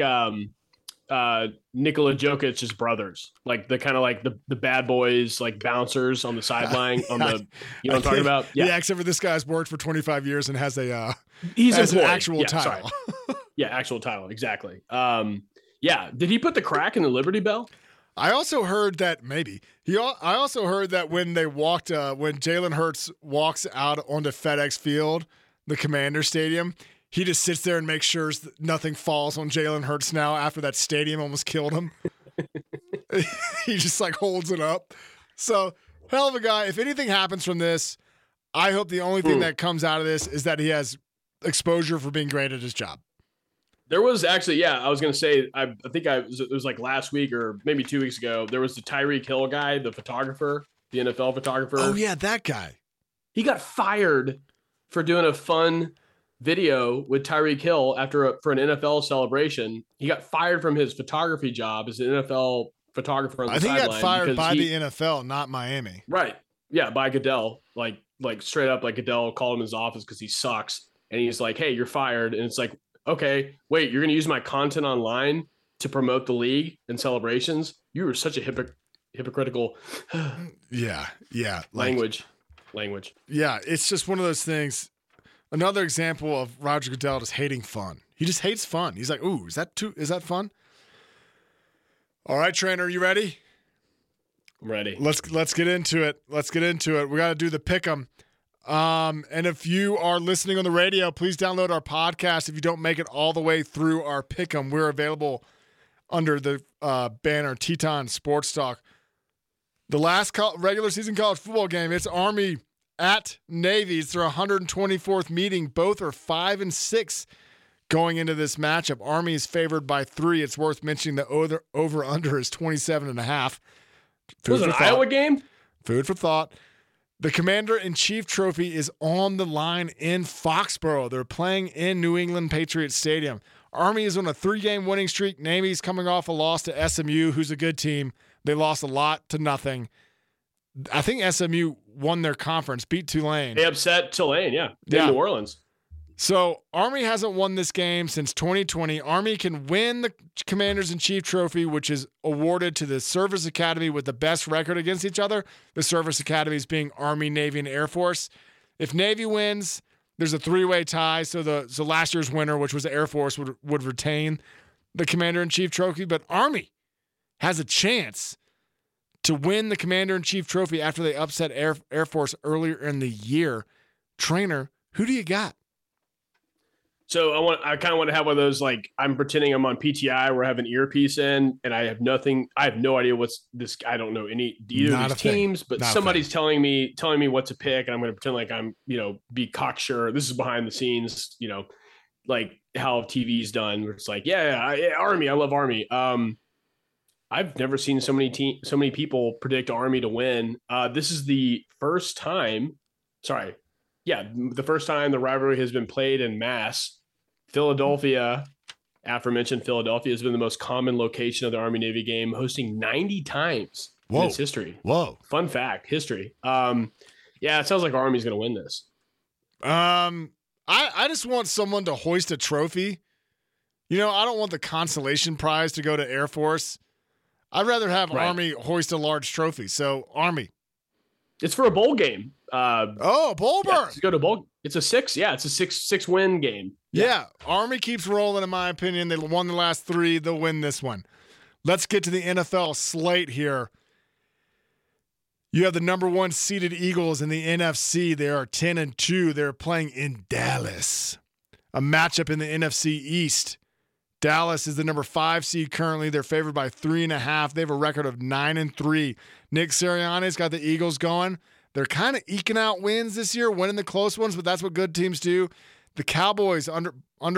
Nikola Jokic's brothers, like the kind of like the bad boys, like bouncers on the sideline on the, you know what I'm talking about? Yeah. Except for this guy's worked for 25 years and has a, he's has an actual title. Yeah. Actual title. Exactly. Yeah. Did he put the crack in the Liberty Bell? I also heard that maybe he, I also heard that when they walked, when Jalen Hurts walks out onto FedEx Field, the Commander Stadium, he just sits there and makes sure nothing falls on Jalen Hurts now after that stadium almost killed him. He just like holds it up. So hell of a guy. If anything happens from this, I hope the only thing that comes out of this is that he has exposure for being great at his job. There was actually, I was going to say, I think it was like last week or maybe 2 weeks ago, there was the Tyreek Hill guy, the photographer, the NFL photographer. Oh yeah. That guy. He got fired for doing a fun video with Tyreek Hill for an NFL celebration. He got fired from his photography job as an NFL photographer on the sideline. I think he got fired by the NFL, not Miami. Right. Yeah, by Goodell. Like straight up, like Goodell called him in his office because he sucks. And he's like, hey, you're fired. And it's like, okay, wait, you're going to use my content online to promote the league and celebrations? You were such a hypocritical language. Yeah, it's just one of those things. Another example of Roger Goodell just hating fun. He just hates fun. He's like, ooh, is that fun? All right, trainer, you ready? I'm ready. Let's get into it. We got to do the pick 'em. And if you are listening on the radio, please download our podcast. If you don't make it all the way through our pick 'em, we're available under the banner Teton Sports Talk. The last regular season college football game, it's Army at Navy. It's their 124th meeting. Both are 5-6 going into this matchup. Army is favored by 3. It's worth mentioning the over-under is 27.5. Was it an Iowa game? Food for thought. The Commander-in-Chief Trophy is on the line in Foxborough. They're playing in New England Patriots Stadium. Army is on a 3-game winning streak. Navy's coming off a loss to SMU, who's a good team. They lost a lot to nothing. I think SMU won their conference, beat Tulane. They upset Tulane, New Orleans. So Army hasn't won this game since 2020. Army can win the Commanders-in-Chief Trophy, which is awarded to the Service Academy with the best record against each other, the Service Academies being Army, Navy, and Air Force. If Navy wins, there's a 3-way tie, so so last year's winner, which was the Air Force, would retain the Commander-in-Chief Trophy. But Army has a chance to win the Commander-in-Chief Trophy after they upset Air Force earlier in the year. Trainer, who do you got? So I kind of want to have one of those, like, I'm pretending I'm on PTI where I have an earpiece in and I have nothing. I have no idea what's this. I don't know either of these teams, but somebody's telling me what to pick. And I'm going to pretend like I'm, be cocksure. This is behind the scenes, like how TV's done. Where it's like, Army. I love Army. I've never seen so many people predict Army to win. This is the first time. Sorry, the first time the rivalry has been played in Mass. Philadelphia, aforementioned Philadelphia, has been the most common location of the Army-Navy game, hosting 90 times in its history. Whoa! Fun fact, history. It sounds like Army's going to win this. I just want someone to hoist a trophy. I don't want the consolation prize to go to Air Force. I'd rather have Army hoist a large trophy. So Army, it's for a bowl game. Bowl burn. Let's go to bowl. It's a 6. Yeah, it's a 6 win game. Yeah, Army keeps rolling. In my opinion, they won the last 3. They'll win this one. Let's get to the NFL slate here. You have the number 1 seeded Eagles in the NFC. They are 10-2. They're playing in Dallas. A matchup in the NFC East. Dallas is the number 5 seed currently. They're favored by 3.5. They have a record of 9-3. Nick Sirianni's got the Eagles going. They're kind of eking out wins this year, winning the close ones, but that's what good teams do. The Cowboys under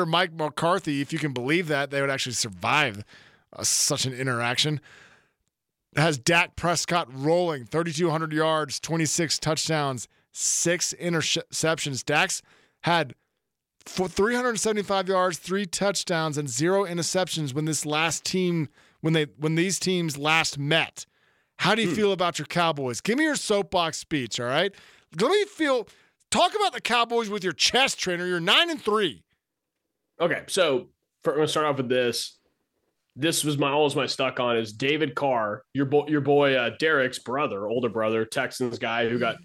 Mike McCarthy, if you can believe that, they would actually survive such an interaction. Has Dak Prescott rolling, 3,200 yards, 26 touchdowns, 6 interceptions. Dak's had 375 yards, 3 touchdowns, and 0 interceptions when these teams last met. How do you feel about your Cowboys? Give me your soapbox speech, all right? Talk about the Cowboys with your chest, trainer. You're 9-3. Okay, so I'm going to start off with this. this was my always my stuck on is David Carr, your boy Derek's brother, older brother, Texans guy who got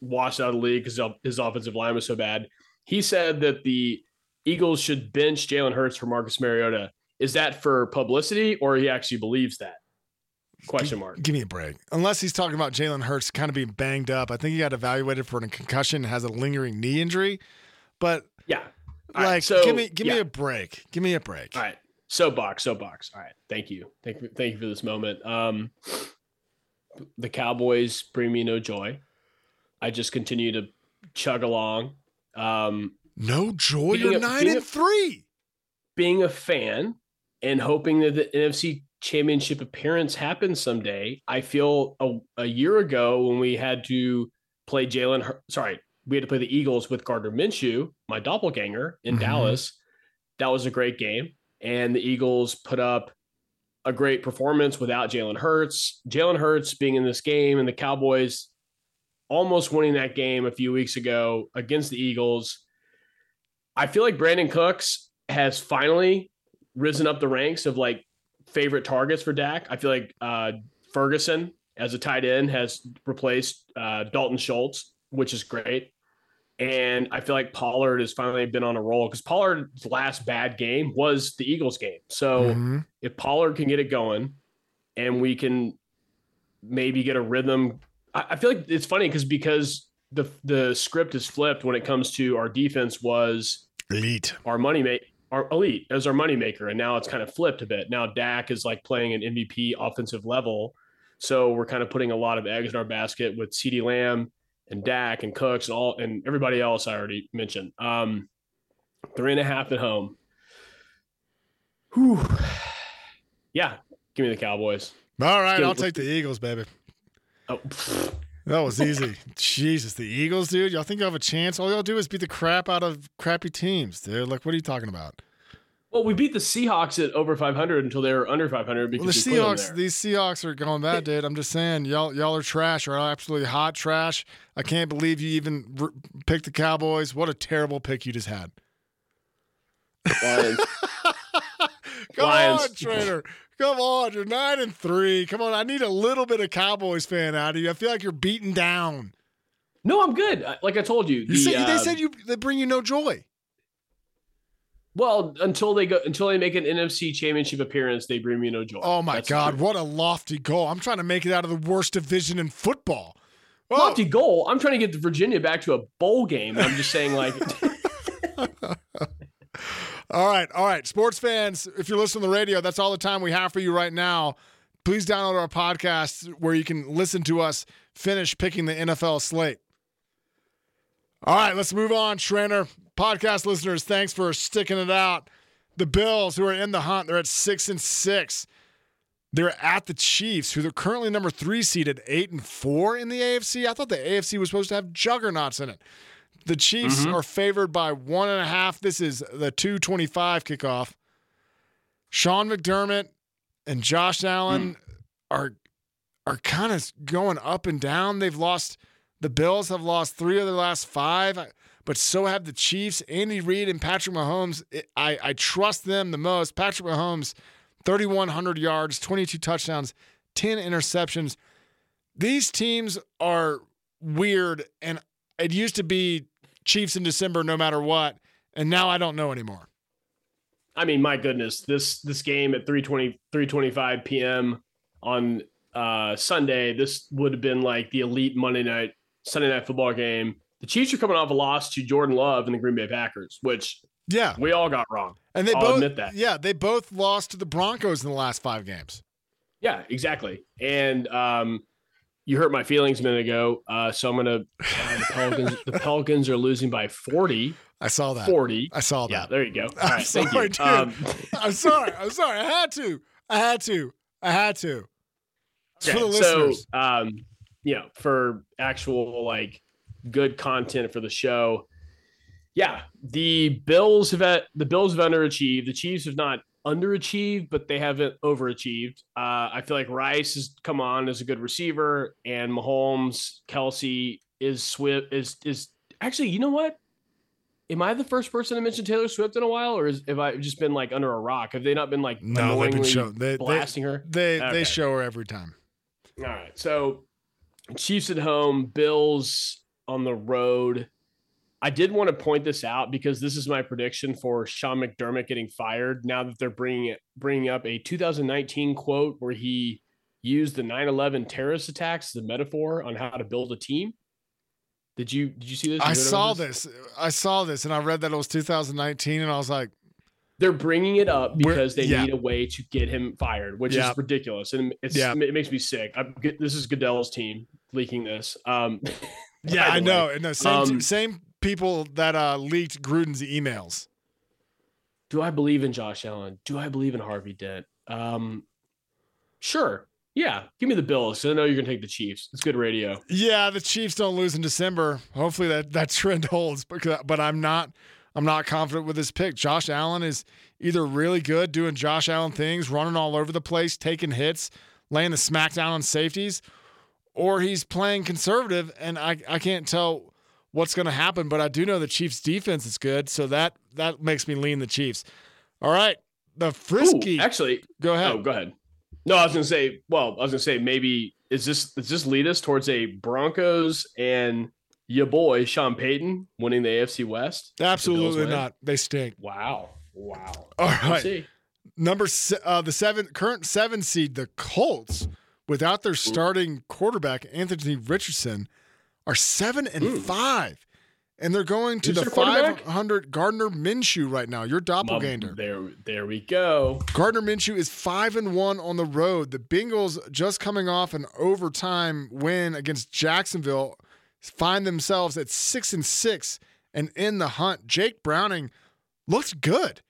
washed out of the league because his offensive line was so bad. He said that the Eagles should bench Jalen Hurts for Marcus Mariota. Is that for publicity or he actually believes that? Question mark. Give me a break. Unless he's talking about Jalen Hurts kind of being banged up. I think he got evaluated for a concussion, has a lingering knee injury. But yeah, give me a break. Give me a break. All right. Soapbox. All right. Thank you for this moment. The Cowboys bring me no joy. I just continue to chug along. No joy. You're 9-3. Being a fan and hoping that the NFC championship appearance happens someday. I feel a year ago when we had to play we had to play the Eagles with Gardner Minshew, my doppelganger in Dallas. That was a great game. And the Eagles put up a great performance without Jalen Hurts. Jalen Hurts being in this game and the Cowboys almost winning that game a few weeks ago against the Eagles. I feel like Brandon Cooks has finally risen up the ranks of like favorite targets for Dak. I feel like Ferguson as a tight end has replaced Dalton Schultz, which is great. And I feel like Pollard has finally been on a roll because Pollard's last bad game was the Eagles game. So if Pollard can get it going and we can maybe get a rhythm, I feel like it's funny because the script is flipped when it comes to our defense was elite. Our elite as our moneymaker. And now it's kind of flipped a bit. Now Dak is like playing an MVP offensive level. So we're kind of putting a lot of eggs in our basket with CeeDee Lamb and Dak and Cooks and everybody else I already mentioned. 3.5 at home. Whew. Yeah. Give me the Cowboys. All right. I'll take the Eagles, baby. Oh, pfft. That was easy. Jesus, the Eagles, dude. Y'all think you have a chance? All y'all do is beat the crap out of crappy teams, dude. Like, what are you talking about? Well, we beat the Seahawks at over 500 until they were under 500. Because these Seahawks are going bad, dude. I'm just saying, y'all are trash. Y'all are absolutely hot trash. I can't believe you even picked the Cowboys. What a terrible pick you just had. Lions. Come on, Trainer. Come on, you're 9-3. Come on, I need a little bit of Cowboys fan out of you. I feel like you're beaten down. No, I'm good. Like I told you, they bring you no joy. Well, until they make an NFC championship appearance, they bring me no joy. Oh my God, what a lofty goal! I'm trying to make it out of the worst division in football. Whoa. Lofty goal. I'm trying to get Virginia back to a bowl game. I'm just saying, like. All right. Sports fans, if you're listening to the radio, that's all the time we have for you right now. Please download our podcast where you can listen to us finish picking the NFL slate. All right, let's move on, Trainer. Podcast listeners, thanks for sticking it out. The Bills, who are in the hunt, they're at 6-6. They're at the Chiefs, who they're currently number 3 seeded, 8-4 in the AFC. I thought the AFC was supposed to have juggernauts in it. The Chiefs are favored by 1.5. This is the 2:25 kickoff. Sean McDermott and Josh Allen are kind of going up and down. The Bills have lost 3 of their last 5, but so have the Chiefs. Andy Reid and Patrick Mahomes, I trust them the most. Patrick Mahomes, 3,100 yards, 22 touchdowns, 10 interceptions. These teams are weird, and it used to be Chiefs in December no matter what, and now I don't know anymore. I mean, my goodness, this game at 3:25 p.m. on Sunday, this would have been like the elite Sunday night football game. The Chiefs are coming off a loss to Jordan Love and the Green Bay Packers, which we all got wrong. And I'll admit that. Yeah, they both lost to the Broncos in the last 5 games. Yeah, exactly. And you hurt my feelings a minute ago, so I'm going to the Pelicans are losing by 40. I saw that. 40. I saw that. Yeah, there you go. All right, thank you. I'm sorry. I had to. Okay, for the listeners. So, for actual, good content for the show, the Bills have underachieved. The Chiefs have not underachieved, but they haven't overachieved. I feel like Rice has come on as a good receiver, and Mahomes, Kelsey is swift. Is actually, you know what? am I the first person to mention Taylor Swift in a while, or have I just been like under a rock? Have they not been like blasting her? They show her every time. All right. So Chiefs at home, Bills on the road. I did want to point this out because this is my prediction for Sean McDermott getting fired. Now that they're bringing up a 2019 quote where he used the 9/11 terrorist attacks as a metaphor on how to build a team. Did you see this? I saw this and I read that it was 2019 and I was like, they're bringing it up because they need a way to get him fired, which is ridiculous. And it makes me sick. This is Goodell's team leaking this. Yeah, I know. And the same people that leaked Gruden's emails. Do I believe in Josh Allen? Do I believe in Harvey Dent? Sure. Yeah, give me the Bills. I know you're going to take the Chiefs. It's good radio. Yeah, the Chiefs don't lose in December. Hopefully that trend holds, but I'm not confident with this pick. Josh Allen is either really good doing Josh Allen things, running all over the place, taking hits, laying the smackdown on safeties, or he's playing conservative, and I can't tell what's going to happen, but I do know the Chiefs' defense is good, so that makes me lean the Chiefs. All right, the Frisky. Ooh, actually, go ahead. Oh, go ahead. No, I was going to say maybe does this lead us towards a Broncos and your boy Sean Payton winning the AFC West? Absolutely not. They stink. Wow. All right. Number current 7 seed, the Colts, without their starting quarterback Anthony Richardson, are 7-5. And they're going to the 500 Gardner Minshew right now, your doppelganger. There we go. Gardner Minshew is 5-1 on the road. The Bengals, just coming off an overtime win against Jacksonville, find themselves at 6-6 and in the hunt. Jake Browning looked good.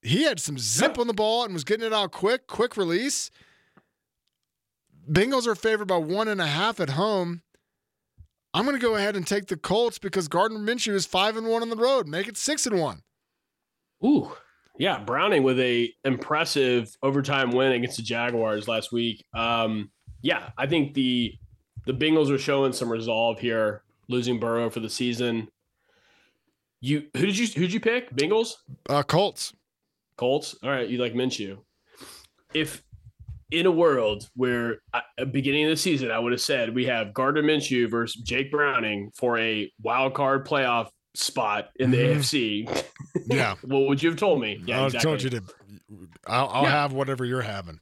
He had some zip on the ball and was getting it out quick release. Bengals are favored by 1.5 at home. I'm going to go ahead and take the Colts because Gardner Minshew is 5-1 on the road. Make it 6-1. Ooh, yeah. Browning with a impressive overtime win against the Jaguars last week. Yeah, I think the Bengals are showing some resolve here, losing Burrow for the season. Who'd you pick? Bengals? Colts. All right, you like Minshew. If in a world where at the beginning of the season, I would have said we have Gardner Minshew versus Jake Browning for a wild card playoff spot in the AFC. Yeah. What would you have told me? Yeah, exactly. I told you to. I'll have whatever you're having.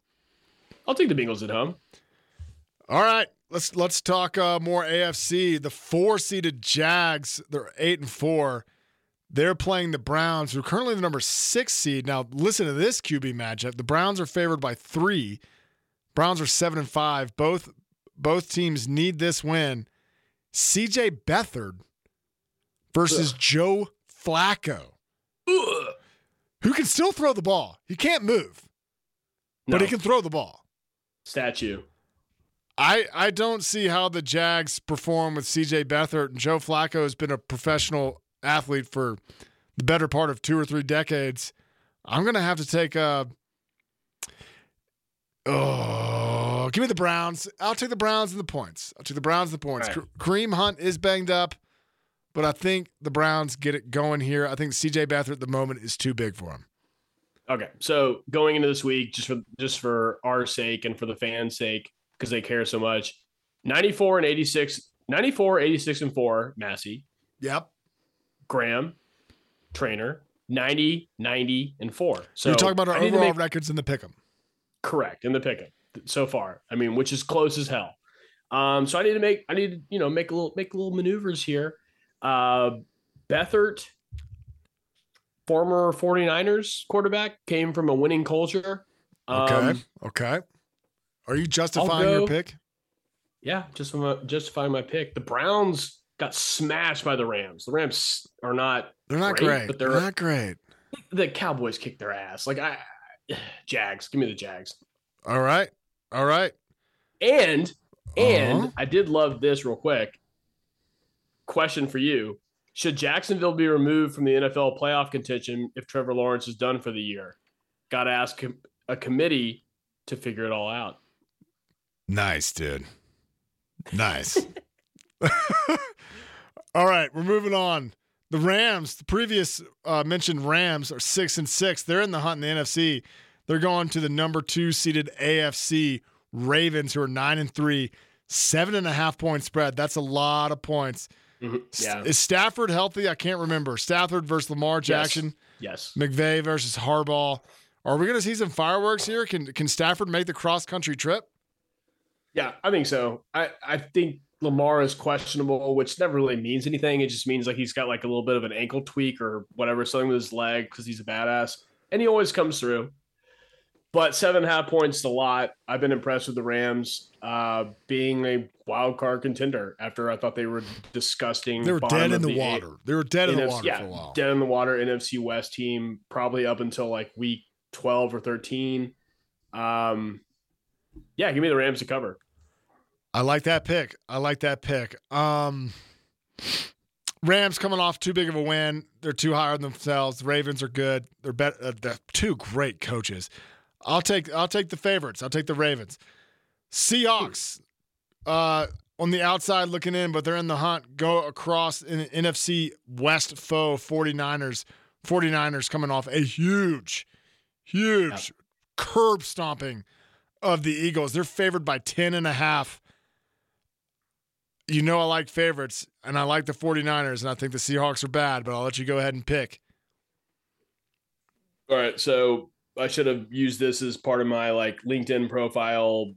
I'll take the Bengals at home. All right, let's talk more AFC. The 4-seeded Jags, they're 8-4. They're playing the Browns, who are currently the number 6 seed. Now listen to this QB matchup. The Browns are favored by 3. Browns are 7-5. Both teams need this win. CJ Beathard versus Joe Flacco, who can still throw the ball. He can't move, but he can throw the ball. Statue. I don't see how the Jags perform with CJ Beathard, and Joe Flacco has been a professional athlete for the better part of 2 or 3 decades. I'm going to have to take a. Oh, give me the Browns. I'll take the Browns and the points. All right. Kareem Hunt is banged up, but I think the Browns get it going here. I think C.J. Beathard at the moment is too big for him. Okay, so going into this week, just for our sake and for the fans' sake, because they care so much, 94, 86, and 4, Massey. Yep. Graham, Trainer, 90, 90, and 4. So you're talking about our overall records in the pick'em. Correct, in the pick'em so far. I mean, which is close as hell. So I need to make little maneuvers here. Beathard, former 49ers quarterback, came from a winning culture. Okay. Are you justifying your pick? Yeah, justifying my pick. The Browns got smashed by the Rams. The Rams are not. They're not great. But they're not great. The Cowboys kicked their ass. Like Jags, give me the Jags. All right. And I did love this real quick. Question for you. Should Jacksonville be removed from the NFL playoff contention if Trevor Lawrence is done for the year? Got to ask a committee to figure it all out. Nice, dude. Nice. All right, we're moving on. The Rams, the previous mentioned Rams, are 6-6. They're in the hunt in the NFC. They're going to the number 2 seeded AFC Ravens, who are 9-3, 7.5 point spread. That's a lot of points. Mm-hmm. Yeah. Is Stafford healthy? I can't remember. Stafford versus Lamar Jackson. Yes. McVay versus Harbaugh. Are we going to see some fireworks here? Can Stafford make the cross-country trip? Yeah, I think so. I think Lamar is questionable, which never really means anything. It just means like he's got like a little bit of an ankle tweak or whatever, something with his leg because he's a badass. And he always comes through. But 7.5 points is a lot. I've been impressed with the Rams being a wild card contender after I thought they were disgusting. They were dead in the water. They were dead in the water for a while. Dead in the water NFC West team probably up until like week 12 or 13. Yeah, give me the Rams to cover. I like that pick. Rams coming off too big of a win. They're too high on themselves. The Ravens are good. They're better. They're two great coaches. I'll take the favorites. I'll take the Ravens. Seahawks on the outside looking in, but they're in the hunt. Go across in the NFC West foe, 49ers. 49ers coming off a huge curb stomping of the Eagles. They're favored by 10.5. You know I like favorites, and I like the 49ers, and I think the Seahawks are bad, but I'll let you go ahead and pick. All right, so I should have used this as part of my like LinkedIn profile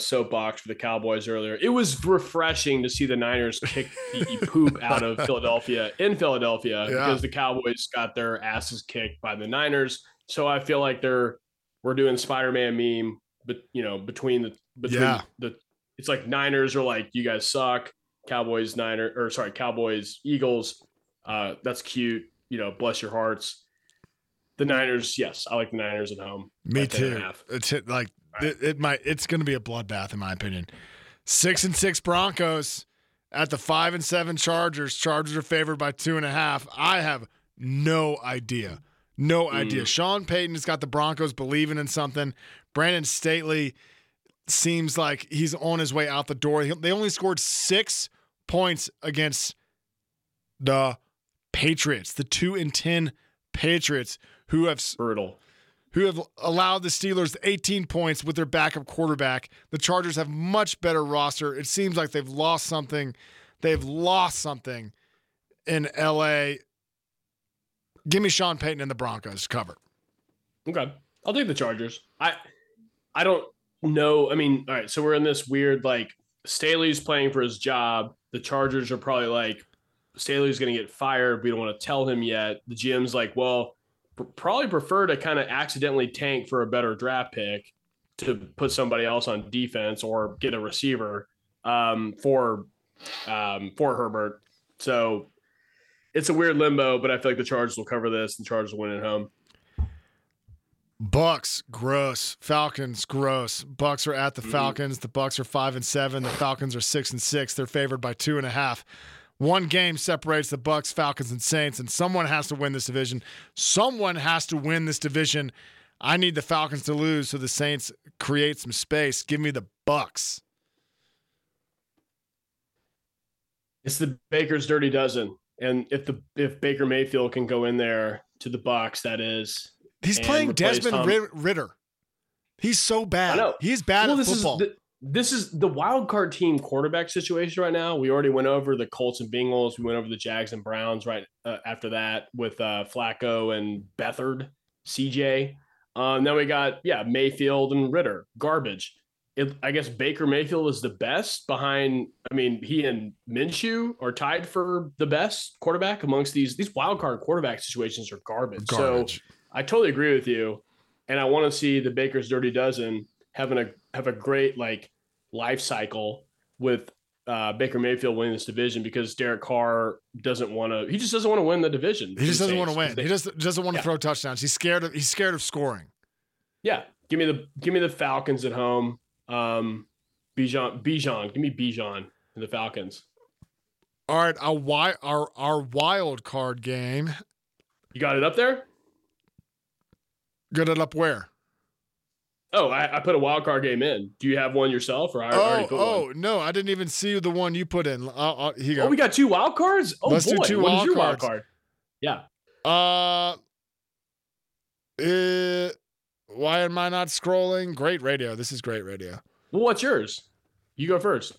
soapbox for the Cowboys earlier. It was refreshing to see the Niners kick the poop out of Philadelphia because the Cowboys got their asses kicked by the Niners. So I feel like we're doing Spider-Man meme, but you know, it's like Niners are like, you guys suck. Cowboys, Eagles. That's cute. You know, bless your hearts. The Niners, yes, I like the Niners at home. Me too. It's going to be a bloodbath in my opinion. 6-6 Broncos at the 5-7 Chargers. Chargers are favored by 2.5. I have no idea. Sean Payton has got the Broncos believing in something. Brandon Stately seems like he's on his way out the door. They only scored 6 points against the Patriots, the 2-10 Patriots, who have allowed the Steelers 18 points with their backup quarterback. The Chargers have much better roster. It seems like they've lost something. In LA. Give me Sean Payton and the Broncos cover. Okay. I'll take the Chargers. I don't know. I mean, all right, so we're in this weird, like, Staley's playing for his job. The Chargers are probably like, Staley's going to get fired. We don't want to tell him yet. The GM's like, well, probably prefer to kind of accidentally tank for a better draft pick to put somebody else on defense or get a receiver for Herbert. So it's a weird limbo, but I feel like the Chargers will cover this and the Chargers will win at home. Bucks, gross. Falcons, gross. Bucks are at the Falcons. The Bucks are 5-7. The Falcons are 6-6. They're favored by 2.5. One game separates the Bucks, Falcons, and Saints, and someone has to win this division. I need the Falcons to lose so the Saints create some space. Give me the Bucks. It's the Baker's dirty dozen, and if Baker Mayfield can go in there to the Bucks, that is, he's playing Desmond Ritter. He's so bad. I know. He's bad at football. This is the wild card team quarterback situation right now. We already went over the Colts and Bengals. We went over the Jags and Browns right after that with Flacco and Beathard, CJ. Then we got, Mayfield and Ritter. Garbage. I guess Baker Mayfield is the best behind. I mean, he and Minshew are tied for the best quarterback amongst these wild card quarterback situations are garbage. So I totally agree with you. And I want to see the Baker's dirty dozen have a great like life cycle with Baker Mayfield winning this division because Derek Carr doesn't want to win the division. He just doesn't want to win. He just doesn't want to throw touchdowns. He's scared of scoring. Yeah. Give me the Falcons at home. Bijan. Give me Bijan and the Falcons. All right. Our wild card game. You got it up there? Got it up where? Oh, I put a wild card game in. Do you have one yourself, or I already put one? Oh no, I didn't even see the one you put in. Here you go. Oh, we got two wild cards. Oh, let's do two wild cards. Yeah. Why am I not scrolling? Great radio. This is great radio. Well, what's yours? You go first.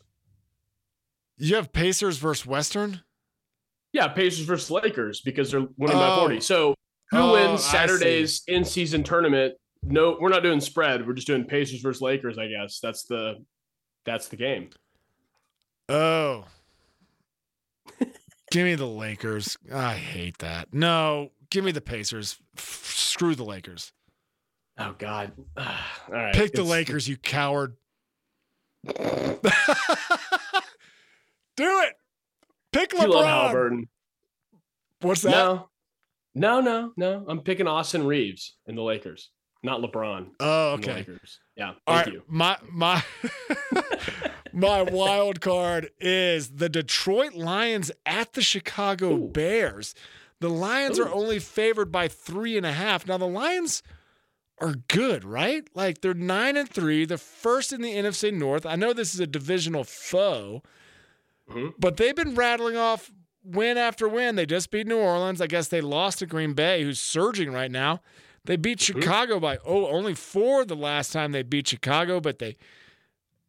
You have Pacers versus Western? Yeah, Pacers versus Lakers because they're winning by 40. So who wins Saturday's in-season tournament? No, we're not doing spread. We're just doing Pacers versus Lakers, I guess. That's the game. Oh. Give me the Lakers. I hate that. No, give me the Pacers. Screw the Lakers. Oh, God. All right. Pick the Lakers, you coward. Do it. Pick LeBron. You love Halliburton. What's that? No. I'm picking Austin Reeves in the Lakers, not LeBron. Oh, okay. Lakers. Yeah. All right. You. My wild card is the Detroit Lions at the Chicago Bears. The Lions are only favored by 3.5. Now the Lions are good, right? Like they're 9-3, the first in the NFC North. I know this is a divisional foe, but they've been rattling off win after win. They just beat New Orleans. I guess they lost to Green Bay, who's surging right now. They beat Chicago by only 4 the last time they beat Chicago, but they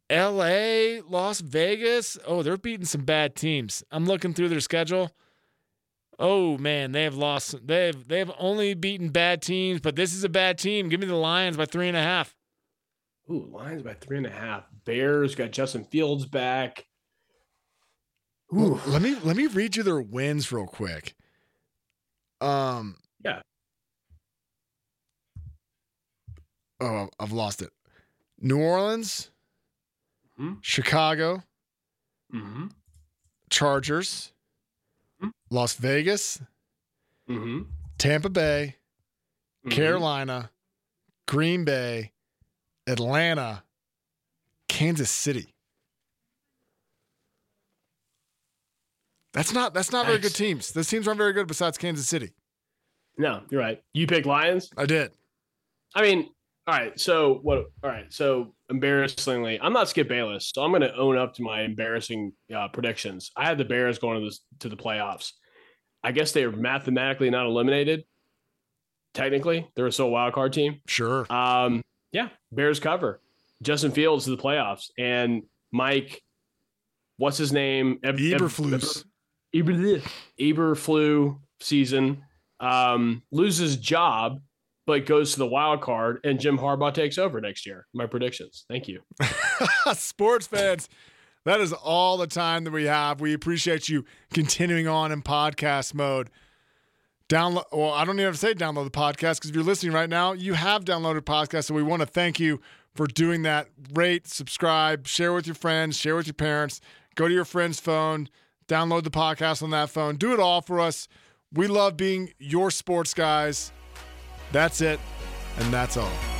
L.A., Las Vegas. Oh, they're beating some bad teams. I'm looking through their schedule. Oh, man, they have lost. They've only beaten bad teams, but this is a bad team. Give me the Lions by 3.5. Ooh, Lions by 3.5. Bears got Justin Fields back. Ooh. Let me read you their wins real quick. Yeah. Oh, I've lost it. New Orleans, Chicago, Chargers, Las Vegas, Tampa Bay, Carolina, Green Bay, Atlanta, Kansas City. That's not nice. Very good teams. Those teams aren't very good besides Kansas City. No, you're right. You picked Lions? I did. I mean, all right. So what? All right. So embarrassingly, I'm not Skip Bayless, so I'm going to own up to my embarrassing predictions. I had the Bears going to the playoffs. I guess they are mathematically not eliminated. Technically, they're still a wild card team. Sure. Yeah. Bears cover. Justin Fields to the playoffs, and Mike, what's his name? Eberflus season loses job, but goes to the wild card, and Jim Harbaugh takes over next year. My predictions. Thank you. Sports fans, that is all the time that we have. We appreciate you continuing on in podcast mode. Download. Well, I don't even have to say download the podcast because if you're listening right now, you have downloaded podcasts. So we want to thank you for doing that. Rate, subscribe, share with your friends, share with your parents. Go to your friend's phone, download the podcast on that phone. Do it all for us. We love being your sports guys. That's it, and that's all.